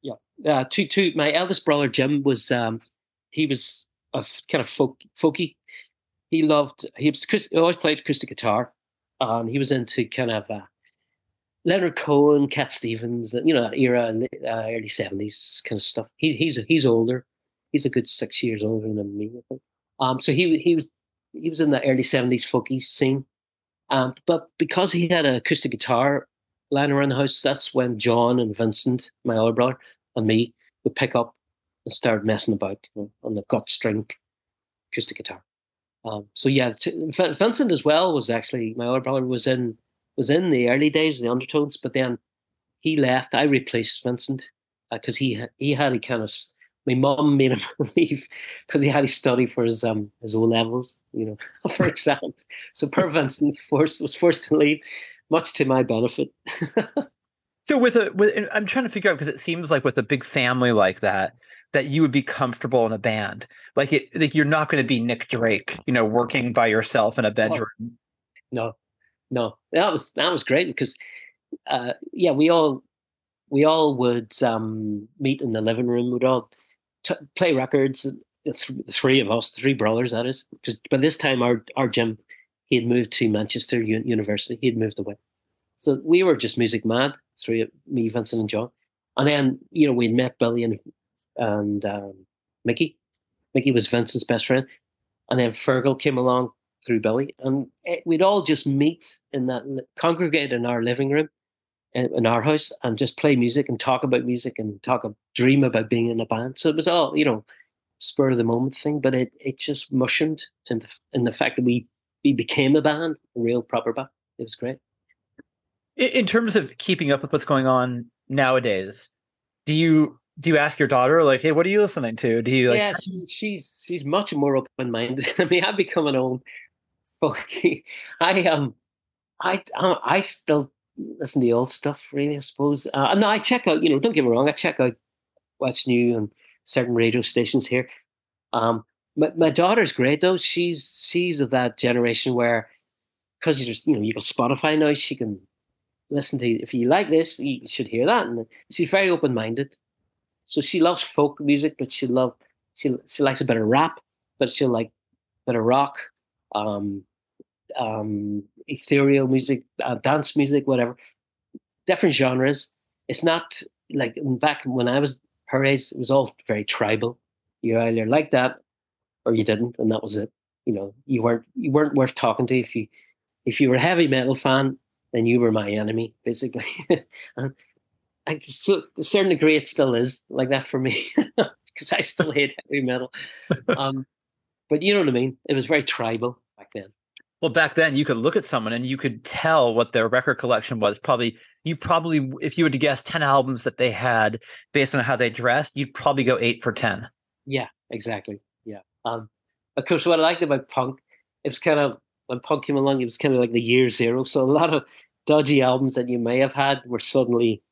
Yeah, uh, two two. My eldest brother Jim was um, he was a kind of folk folky. He loved he, was, he always played acoustic guitar. And he was into kind of uh, Leonard Cohen, Cat Stevens, you know, that era, uh, early seventies kind of stuff. He, he's he's older. He's a good six years older than me, I think. Um, so he he was he was in the early seventies folky scene. Um, but because he had an acoustic guitar lying around the house, that's when John and Vincent, my older brother, and me would pick up and start messing about, you know, on the gut string acoustic guitar. Um, so yeah, Vincent as well was actually my older brother was in was in the early days of the Undertones, but then he left. I replaced Vincent because uh, he he had a kind of my mum made him leave because he had to study for his um his O levels, you know, for exams. So poor Vincent forced was forced to leave, much to my benefit. So with a with I'm trying to figure out because it seems like with a big family like that, that you would be comfortable in a band. Like it, like you're not going to be Nick Drake, you know, working by yourself in a bedroom. Oh, no, no, that was, that was great because, uh, yeah, we all, we all would um, meet in the living room. We'd all t- play records. The th- three of us, three brothers, that is. Because by this time our, our Jim, He had moved to Manchester U- University. He had moved away. So we were just music mad, three, me, Vincent and John. And then, you know, we'd met Billy and, and um, Mickey. Mickey was Vincent's best friend. And then Fergal came along through Billy. And it, we'd all just meet in that, congregate in our living room, in our house, and just play music and talk about music and talk a dream about being in a band. So it was all, you know, spur of the moment thing, but it, it just mushroomed in the, in the fact that we, we became a band, a real proper band. It was great. In terms of keeping up with what's going on nowadays, do you do you ask your daughter, like, hey, what are you listening to? Do you like? Yeah, she, she's she's much more open minded. I mean, I've become an old funky. I um, I I still listen to the old stuff, really. I suppose. Uh, and I check out. You know, don't get me wrong. I check out what's new and certain radio stations here. Um, my my daughter's great though. She's she's of that generation where, because you just you know you got Spotify now, she can. Listen to, if you like this, you should hear that. And she's very open-minded. So she loves folk music, but she love she she likes a bit of rap, but she'll like a bit of rock, um, um, ethereal music, uh, dance music, whatever. Different genres. It's not like back when I was her age, it was all very tribal. You either liked that or you didn't, and that was it. You know, you weren't you weren't worth talking to if you if you were a heavy metal fan. Then you were my enemy, basically. And I, so, to a certain degree, it still is like that for me, because I still hate heavy metal. Um, but you know what I mean? It was very tribal back then. Well, back then, you could look at someone and you could tell what their record collection was. Probably, you probably, if you were to guess ten albums that they had based on how they dressed, you'd probably go eight for ten. Yeah, exactly. Yeah. Um, of course, what I liked about punk, it was kind of, when punk came along, it was kind of like the year zero. So a lot of dodgy albums that you may have had were suddenly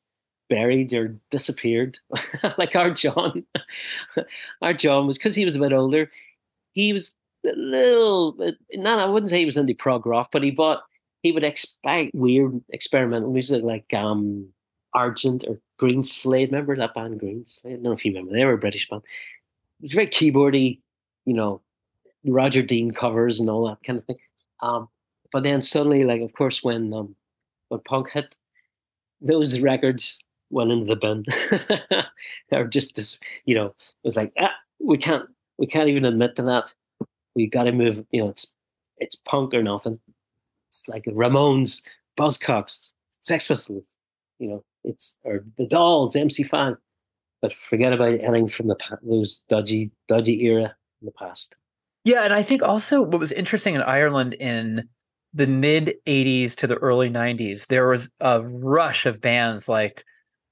buried or disappeared. Like our John. Our John was, because he was a bit older, he was a little, not, I wouldn't say he was into prog rock, but he bought, he would expect weird experimental music like um, Argent or Greenslade. Remember that band Greenslade? I don't know if you remember. They were a British band. It was very keyboardy, you know, Roger Dean covers and all that kind of thing. Um, but then suddenly, like, of course, when um, when punk hit, those records went into the bin. Or just this, you know, it was like, ah, we can't, we can't even admit to that. We got to move. You know, it's it's punk or nothing. It's like Ramones, Buzzcocks, Sex Pistols. You know, it's or the Dolls, M C five. But forget about anything from the those dodgy, dodgy era in the past. Yeah, and I think also what was interesting in Ireland in the mid-eighties to the early nineties, there was a rush of bands like,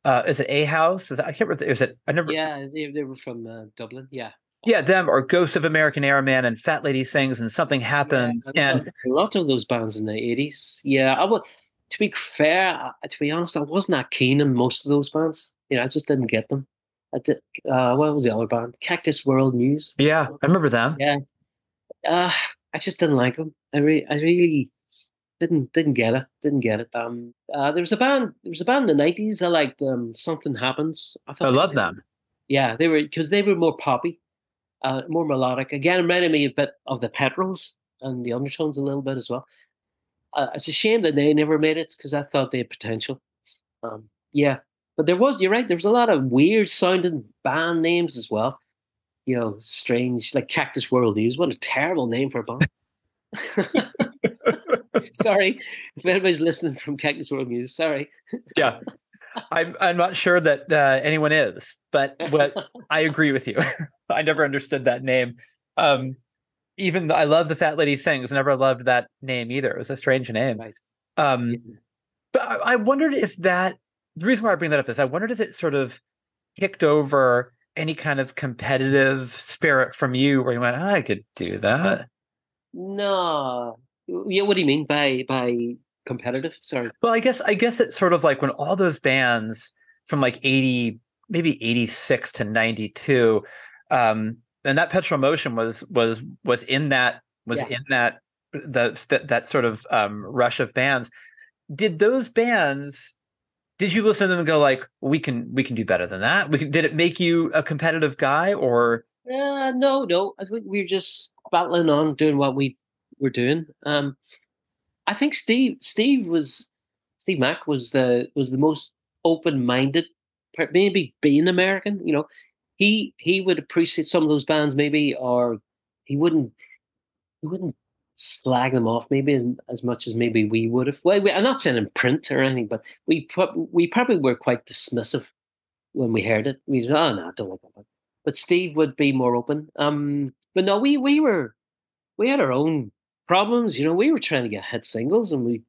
uh, is it A-House? Is that, I can't remember. Is it, I never, yeah, they, they were from uh, Dublin, yeah. Yeah, them or Ghosts of American Airman and Fat Lady Sings and Something Happens. Yeah, and a lot of those bands in the eighties. Yeah, I would, to be fair, to be honest, I wasn't that keen on most of those bands. You know, I just didn't get them. I did, uh, what was the other band? Cactus World News. Yeah, I remember them. Yeah. Uh, I just didn't like them. I really, I really didn't didn't get it. Didn't get it. Um, uh, there was a band. There was a band in the nineties. I liked um, Something Happens. I, I love them. Yeah, they were because they were more poppy, uh, more melodic. Again, it reminded me a bit of the Petrels and the Undertones a little bit as well. Uh, it's a shame that they never made it because I thought they had potential. Um, yeah, but there was. You're right. There was a lot of weird sounding band names as well. You know, strange, like Cactus World News. What a terrible name for a band. Sorry, if anybody's listening from Cactus World News, sorry. Yeah, I'm I'm not sure that uh, anyone is, but what, I agree with you. I never understood that name. Um, even though I love the Fat Lady Sings, I never loved that name either. It was a strange name. Right. Um, yeah. But I, I wondered if that, the reason why I bring that up is I wondered if it sort of kicked over any kind of competitive spirit from you where you went, oh, I could do that? No. Yeah, what do you mean by by competitive? Sorry. Well, I guess I guess it's sort of like when all those bands from like eighty, maybe eighty-six to ninety-two, um, and That Petrol Emotion was was was in that was yeah. in that the that sort of um, rush of bands. Did those bands Did you listen to them and go like, we can we can do better than that? We can, did it make you a competitive guy or? Uh, no, no. I think we were just battling on, doing what we were doing. Um, I think Steve Steve was Steve Mack was the was the most open-minded, maybe being American, you know, he he would appreciate some of those bands maybe, or he wouldn't he wouldn't slag them off maybe as, as much as maybe we would have. Well, we, I'm not saying in print or anything, but we we probably were quite dismissive when we heard it. We said, oh no, I don't like that one. But Steve would be more open. Um, but no, we we were we had our own problems, you know. We were trying to get hit singles and we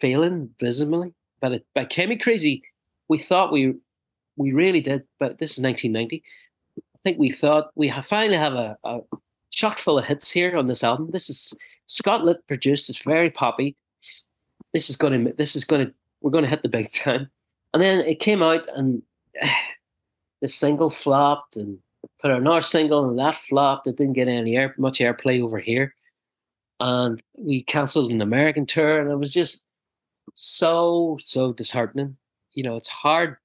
failing visibly. But it, by Chemicrazy, we thought we we really did. But this is nineteen ninety. I think we thought we have finally have a, a chock full of hits here on this album. This is Scott Litt produced. It's very poppy. This is going to this is going to we're going to hit the big time. And then it came out, and uh, the single flopped, and put out another single, and that flopped. It didn't get any air much airplay over here, and we cancelled an American tour, and it was just so so disheartening. You know, it's hard.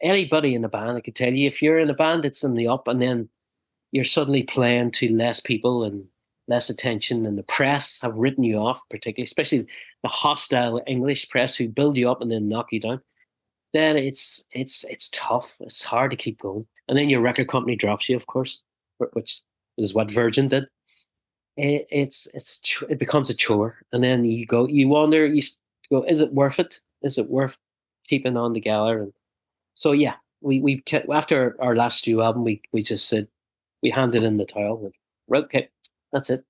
Anybody in a band, I could tell you, if you're in a band, it's in the up, and then you're suddenly playing to less people and less attention, and the press have written you off, particularly, especially the hostile English press who build you up and then knock you down. Then it's it's it's tough. It's hard to keep going, and then your record company drops you, of course, which is what Virgin did. It, it's it's it becomes a chore, and then you go, you wonder, you go, is it worth it? Is it worth keeping on the Galler? And so yeah, we we kept, after our last studio album, we we just said we handed in the towel. And, okay, that's it.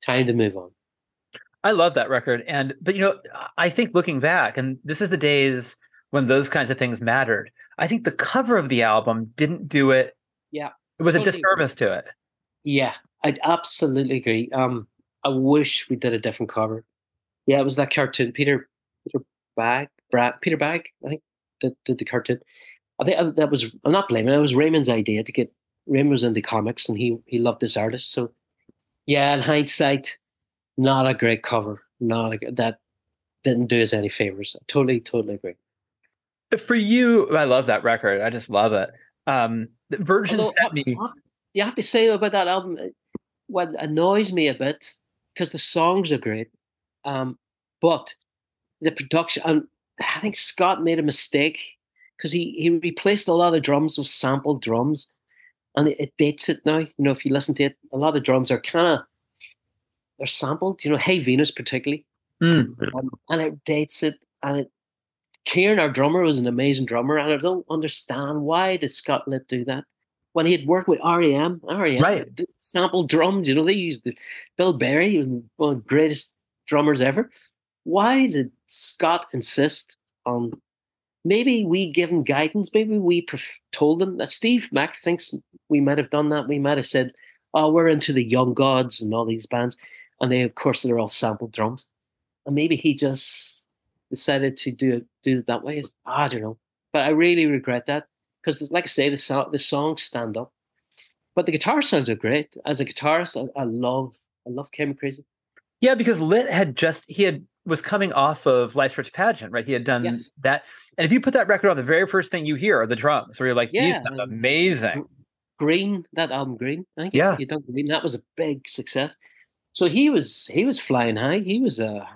Time to move on. I love that record, and but you know, I think looking back, and this is the days when those kinds of things mattered. I think the cover of the album didn't do it. Yeah. It was totally a disservice to it. Yeah, I'd absolutely agree. Um, I wish we did a different cover. Yeah, it was that cartoon. Peter Peter Bag, Brad, Peter Bag, I think, did, did the cartoon. I think that was, I'm not blaming it, it was Raymond's idea to get, Raymond was into comics and he, he loved this artist. So yeah, in hindsight, not a great cover. Not a, that didn't do us any favors. I totally, totally agree. For you, I love that record. I just love it. Um, Virgin Although, sent me. You have to say about that album, what annoys me a bit, because the songs are great, um, but the production. Um, I think Scott made a mistake because he he replaced a lot of drums with sampled drums, and it, it dates it now. You know, if you listen to it, a lot of drums are kind of they're sampled. You know, Hey Venus particularly, mm. um, and it dates it, and it. Kieran, our drummer, was an amazing drummer, and I don't understand why did Scott Litt do that when he had worked with R E M. R E M right. Did sample drums, you know, they used the, Bill Berry, he was one of the greatest drummers ever. Why did Scott insist on? Maybe we give him guidance. Maybe we pref- told him that Steve Mack thinks we might have done that. We might have said, "Oh, we're into the Young Gods and all these bands," and they, of course, they're all sample drums, and maybe he just decided to do it do it that way. I don't know, but I really regret that because, like I say, the so- the songs stand up, but the guitar sounds are great. As a guitarist, I, I love I love Chemicrazy. Yeah, because Litt had just he had was coming off of Life's Rich Pageant, right? He had done yes. that, and if you put that record on, the very first thing you hear are the drums. Where you're like, yeah, these sound amazing. Green, that album, Green. I think yeah, you done Green. That was a big success. So he was he was flying high. He was a uh,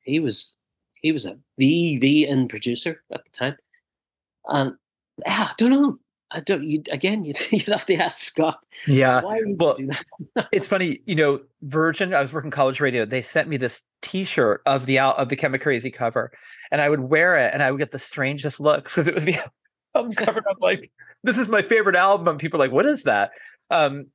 he was. He was a the the end producer at the time, and um, I don't know. I don't. You again, you'd, you'd have to ask Scott. Yeah, why would well, you do that? It's funny, you know. Virgin. I was working college radio. They sent me this T-shirt of the of the Chemicrazy cover, and I would wear it, and I would get the strangest looks because it was the album cover. I'm like, this is my favorite album. And people are like, what is that? Um,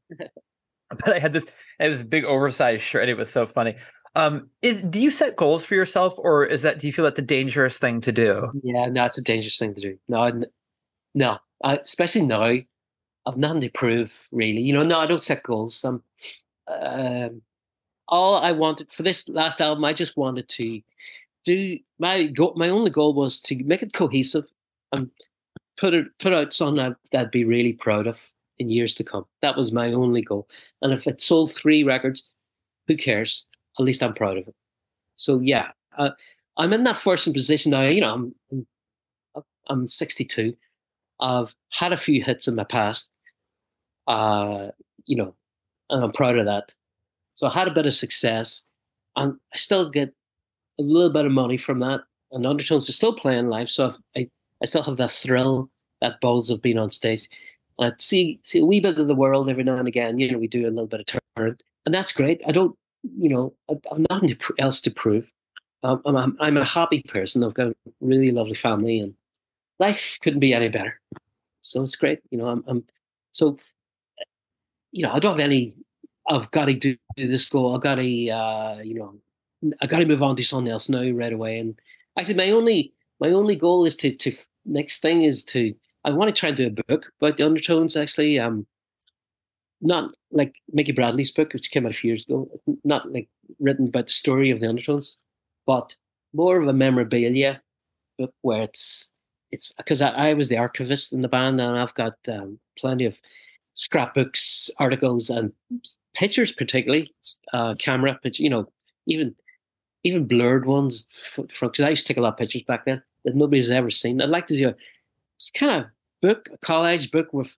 but I had this. It was a big oversized shirt, and it was so funny. Um, is do you set goals for yourself, or is that do you feel that's a dangerous thing to do? Yeah, no, it's a dangerous thing to do. No, no, I, especially now, I've nothing to prove really. You know, no, I don't set goals. Um, um, all I wanted for this last album, I just wanted to do my go- my only goal was to make it cohesive and put it put out something that I'd be really proud of in years to come. That was my only goal. And if it sold three records, who cares? At least I'm proud of it. So yeah, uh, I'm in that fortunate position now. You know, I'm I'm, I'm sixty-two. I've had a few hits in my past. Uh, you know, and I'm proud of that. So I had a bit of success, and I still get a little bit of money from that, and Undertones are still playing live, so I, I still have that thrill, that buzz of being on stage. And I see, see a wee bit of the world every now and again. You know, we do a little bit of touring, and that's great. I don't, you know, I, I've nothing else to prove. Um, I'm, I'm, I'm a happy person. I've got a really lovely family, and life couldn't be any better. So it's great. You know, I'm, I'm so, you know, I don't have any, I've got to do, do this goal. I've got to, uh, you know, I've got to move on to something else now right away. And actually, my only, my only goal is to, to next thing is to, I want to try and do a book about the Undertones, actually. Um, not like Mickey Bradley's book, which came out a few years ago, not like written about the story of the Undertones, but more of a memorabilia book where it's, it's because I, I was the archivist in the band, and I've got um, plenty of scrapbooks, articles, and pictures, particularly uh, camera pictures, you know, even even blurred ones, because I used to take a lot of pictures back then that nobody's ever seen. I'd like to do a it's kind of book, a college book with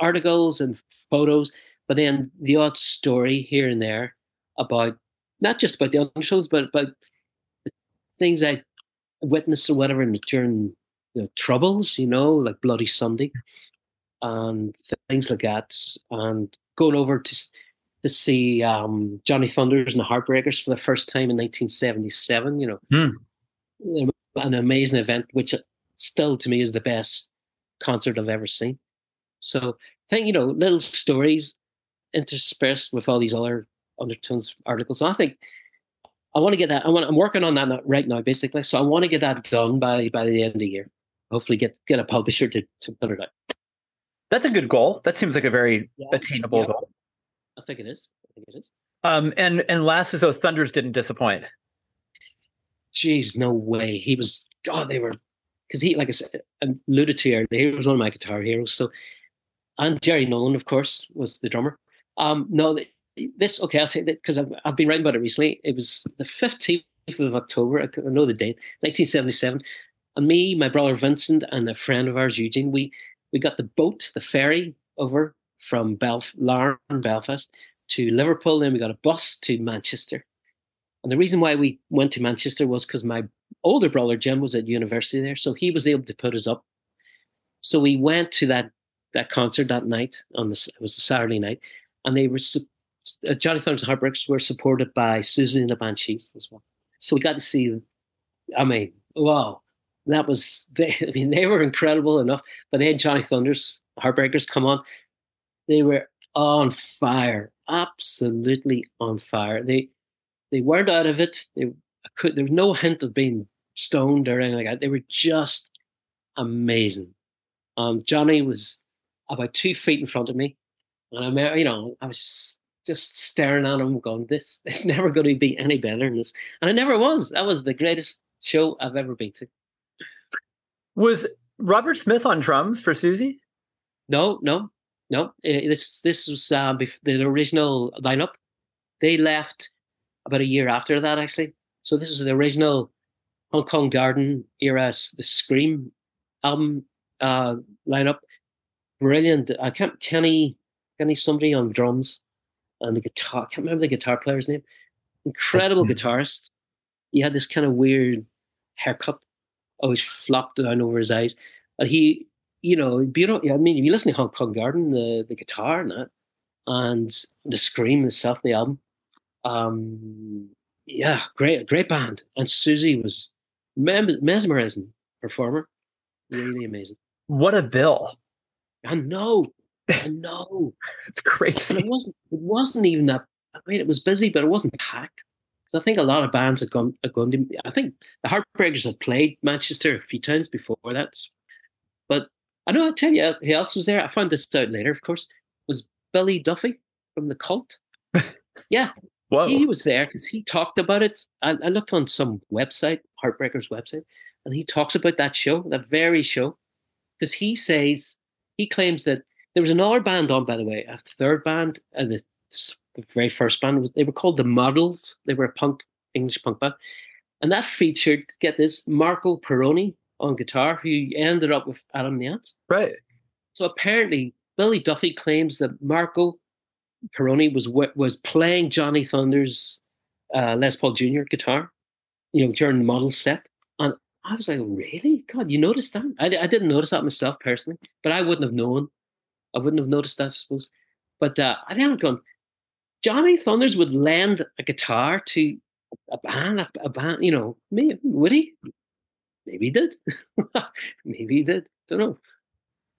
articles and photos, but then the odd story here and there about, not just about the Undertones, but about things I witnessed or whatever during the Troubles, you know, like Bloody Sunday and things like that. And going over to to see um, Johnny Thunders and the Heartbreakers for the first time in nineteen seventy-seven, you know, mm. an amazing event, which still to me is the best concert I've ever seen. So I think, you know, little stories interspersed with all these other Undertones articles. And I think I want to get that. I want. I'm working on that right now, basically. So I want to get that done by by the end of the year. Hopefully, get get a publisher to, to put it out. That's a good goal. That seems like a very yeah, attainable yeah. goal. I think it is. I think it is. Um, and and last is, oh, Thunders didn't disappoint. Jeez, no way. He was. God, they were. Because he, like I said, alluded to earlier, he was one of my guitar heroes. So, and Jerry Nolan, of course, was the drummer. Um, no, this okay. I'll take that because I've, I've been writing about it recently. It was the fifteenth of October. I know the date, nineteen seventy-seven. And me, my brother Vincent, and a friend of ours, Eugene, we we got the boat, the ferry over from Belf- Larne, Belfast to Liverpool. Then we got a bus to Manchester. And the reason why we went to Manchester was because my older brother Jim was at university there, so he was able to put us up. So we went to that that concert that night. On this, it was a Saturday night, and they were uh, Johnny Thunders and Heartbreakers were supported by Susan and the Banshees as well. So we got to see them. I mean, wow, that was they. I mean, they were incredible enough, but they had Johnny Thunders Heartbreakers come on. They were on fire, absolutely on fire. They they weren't out of it. They Could, there was no hint of being stoned or anything like that. They were just amazing. Um, Johnny was about two feet in front of me, and I, you know, I was just staring at him, going, "This, it's never going to be any better than this." And it never was. That was the greatest show I've ever been to. Was Robert Smith on drums for Susie? No, no, no. It, this, this was uh, the original lineup. They left about a year after that, actually. So this is the original Hong Kong Garden era, the Scream album uh, lineup. Brilliant. I can't Kenny Kenny somebody on drums and the guitar. I can't remember the guitar player's name. Incredible guitarist. He had this kind of weird haircut, always flopped down over his eyes. And he, you know, beautiful. I mean, if you listen to Hong Kong Garden, the the guitar and that, and the Scream itself, the album. Um, Yeah, great, great band. And Susie was mem- mesmerizing performer. Really amazing. What a bill. I know. I know. It's crazy. And it wasn't it wasn't even that, I mean, it was busy, but it wasn't packed. I think a lot of bands had gone, had gone to, I think the Heartbreakers had played Manchester a few times before that. But I know, I'll tell you who else was there. I found this out later, of course. Was Billy Duffy from The Cult. Yeah. Whoa. He was there because he talked about it. I, I looked on some website, Heartbreakers website, and he talks about that show, that very show, because he says, he claims that there was another band on, by the way, a third band, and the, the very first band, was, they were called The Models. They were a punk, English punk band. And that featured, get this, Marco Peroni on guitar, who ended up with Adam Nance. Right. So apparently, Billy Duffy claims that Marco Peroni was was playing Johnny Thunders' uh, Les Paul Junior guitar you know, during the model set. And I was like, really? God, you noticed that? I, I didn't notice that myself personally, but I wouldn't have known. I wouldn't have noticed that, I suppose. But uh, I think I'm going, Johnny Thunders would lend a guitar to a band, a, a band, you know, maybe, would he? Maybe he did. Maybe he did. Don't know.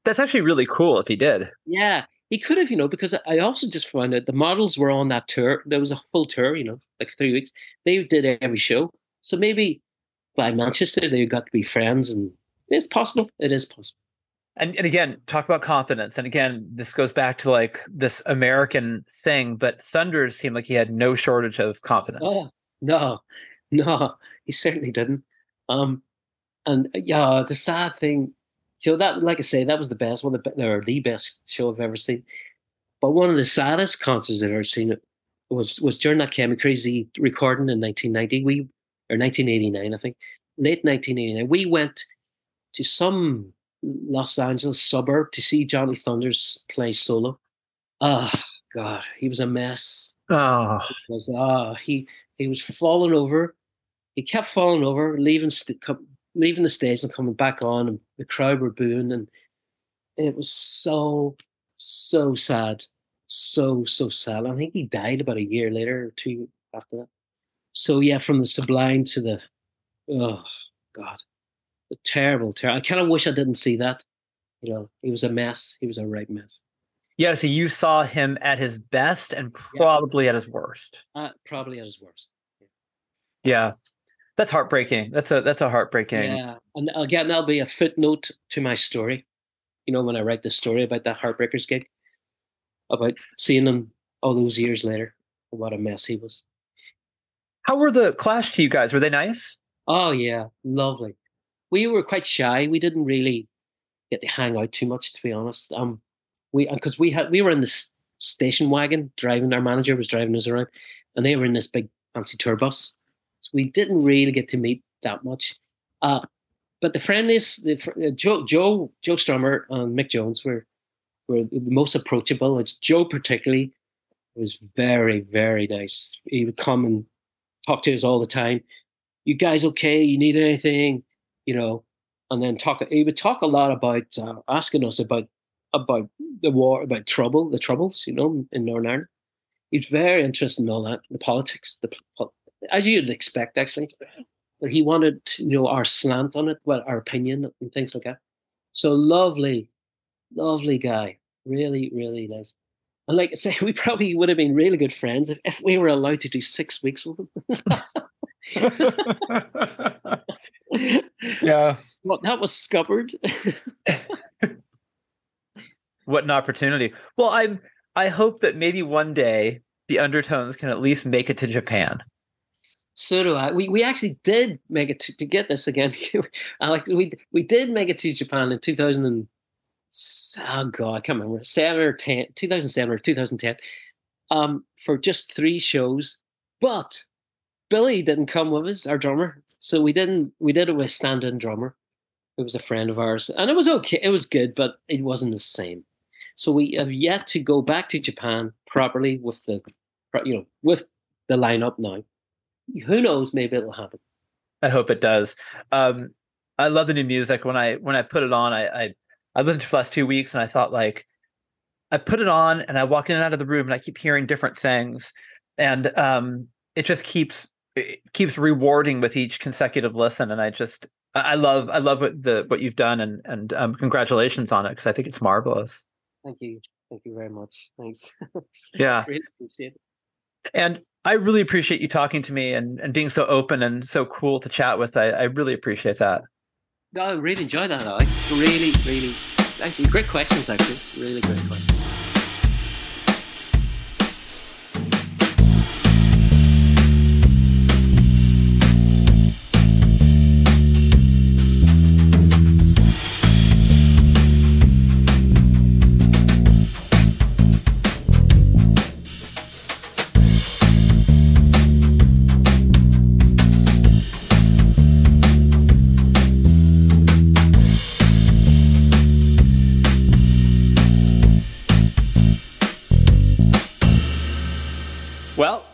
That's actually really cool if he did. Yeah, he could have, you know, because I also just found out the models were on that tour. There was a full tour, you know, like three weeks. They did every show. So maybe by Manchester, they got to be friends. And it's possible. It is possible. And, and again, talk about confidence. And again, this goes back to like this American thing, but Thunders seemed like he had no shortage of confidence. Oh, no, no, he certainly didn't. Um, and yeah, the sad thing, so that, like I say, that was the best one, the, or the best show I've ever seen. But one of the saddest concerts I've ever seen was was during that Chemicrazy recording in nineteen ninety, we or nineteen eighty-nine, I think, late nineteen eighty-nine. We went to some Los Angeles suburb to see Johnny Thunders play solo. Oh God, he was a mess. Oh, he was, oh, he, he was falling over. He kept falling over, leaving st- co- leaving the stage and coming back on, and the crowd were booing, and it was so so sad, so so sad. I think he died about a year later or two after that. So yeah, from the sublime to the oh God. Terrible, terrible. I kind of wish I didn't see that. You know, he was a mess. He was a right mess. Yeah, so you saw him at his best and probably yeah. at his worst. Uh, probably at his worst. Yeah. yeah. That's heartbreaking. That's a that's a heartbreaking. Yeah. And again, that'll be a footnote to my story. You know, when I write the story about that Heartbreakers gig, about seeing him all those years later, what a mess he was. How were the Clash to you guys? Were they nice? Oh, yeah. Lovely. We were quite shy. We didn't really get to hang out too much, to be honest. Um, we because we had we were in this station wagon driving. Our manager was driving us around, and they were in this big fancy tour bus. So we didn't really get to meet that much. Uh, but the friendliest, the uh, Joe Joe Joe Strummer and Mick Jones were were the most approachable. It's Joe particularly was very very nice. He would come and talk to us all the time. You guys okay? You need anything? You know, and then talk. He would talk a lot about uh, asking us about about the war, about trouble, the troubles, you know, in Northern Ireland. He's very interested in all that, the politics, the as you'd expect, actually. But he wanted, you know, our slant on it, well, our opinion and things like that. So lovely, lovely guy, really, really nice. And like I say, we probably would have been really good friends if, if we were allowed to do six weeks with him. Yeah. Well, that was scuppered. What an opportunity. Well, I'm I hope that maybe one day the Undertones can at least make it to Japan. So do I. We we actually did make it to, to get this again. Like we we did make it to Japan in two thousand and oh god, I can't remember. Seven or ten, two thousand seven or two thousand ten. Um for just three shows. But Billy didn't come with us, our drummer. So we didn't, we did it with a stand-in drummer. It was a friend of ours. And it was okay. It was good, but it wasn't the same. So we have yet to go back to Japan properly with the, you know, with the lineup now. Who knows? Maybe it'll happen. I hope it does. Um, I love the new music. When I, when I put it on, I, I, I listened to it for the last two weeks and I thought like, I put it on and I walk in and out of the room and I keep hearing different things. And um, it just keeps, it keeps rewarding with each consecutive listen. And I just, I love, I love what the, what you've done and, and um, congratulations on it. Cause I think it's marvelous. Thank you. Thank you very much. Thanks. Yeah. Really appreciate it. And I really appreciate you talking to me and, and being so open and so cool to chat with. I, I really appreciate that. No, I really enjoyed that, Alex. Really, really, actually great questions, actually. Really great questions.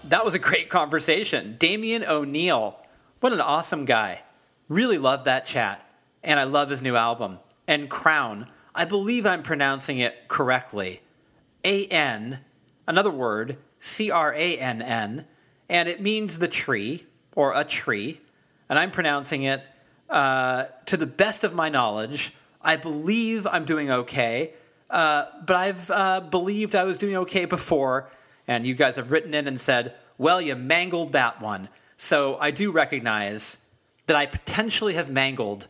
That was a great conversation. Damian O'Neill, What an awesome guy. Really love that chat. And I love his new album. And Crown, I believe I'm pronouncing it correctly. A N, another word, C R A N N, and it means the tree, or a tree, and I'm pronouncing it, uh, to the best of my knowledge, I believe I'm doing okay, uh, but I've uh, believed I was doing okay before, and you guys have written in and said, well, you mangled that one. So I do recognize that I potentially have mangled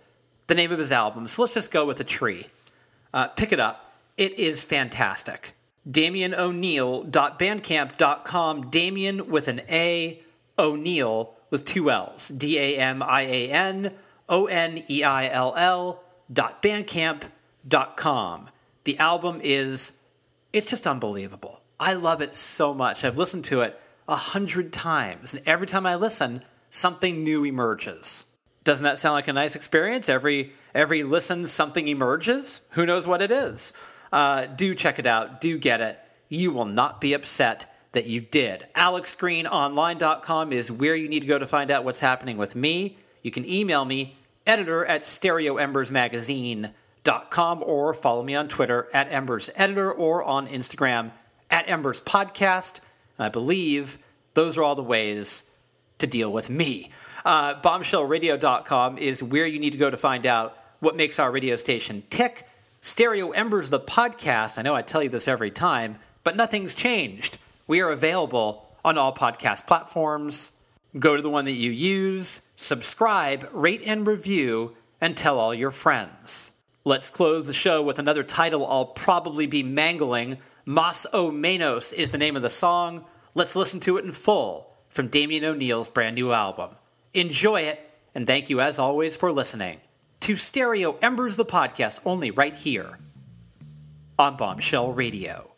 the name of his album, so let's just go with a tree. Uh, pick it up. It is fantastic. Damian O'Neill dot bandcamp dot com, Damian with an A, O'Neill with two L's, D A M I A N O N E I L L dot bandcamp dot com. The album is, it's just unbelievable. I love it so much. I've listened to it a hundred times, and every time I listen, something new emerges. Doesn't that sound like a nice experience? Every every listen, something emerges. Who knows what it is? Uh, do check it out. Do get it. You will not be upset that you did. alex green online dot com is where you need to go to find out what's happening with me. You can email me, editor at stereo embers magazine dot com, or follow me on Twitter at emberseditor, or on Instagram at emberspodcast. And I believe those are all the ways to deal with me. Uh, bombshell radio dot com is where you need to go to find out what makes our radio station tick. Stereo Embers, the podcast. I know I tell you this every time, but nothing's changed. We are available on all podcast platforms. Go to the one that you use, subscribe, rate and review, and tell all your friends. Let's close the show with another title I'll probably be mangling. Mas O Menos is the name of the song. Let's listen to it in full from Damian O'Neill's brand new album. Enjoy it, and thank you as always for listening to Stereo Embers, the podcast, only right here on Bombshell Radio.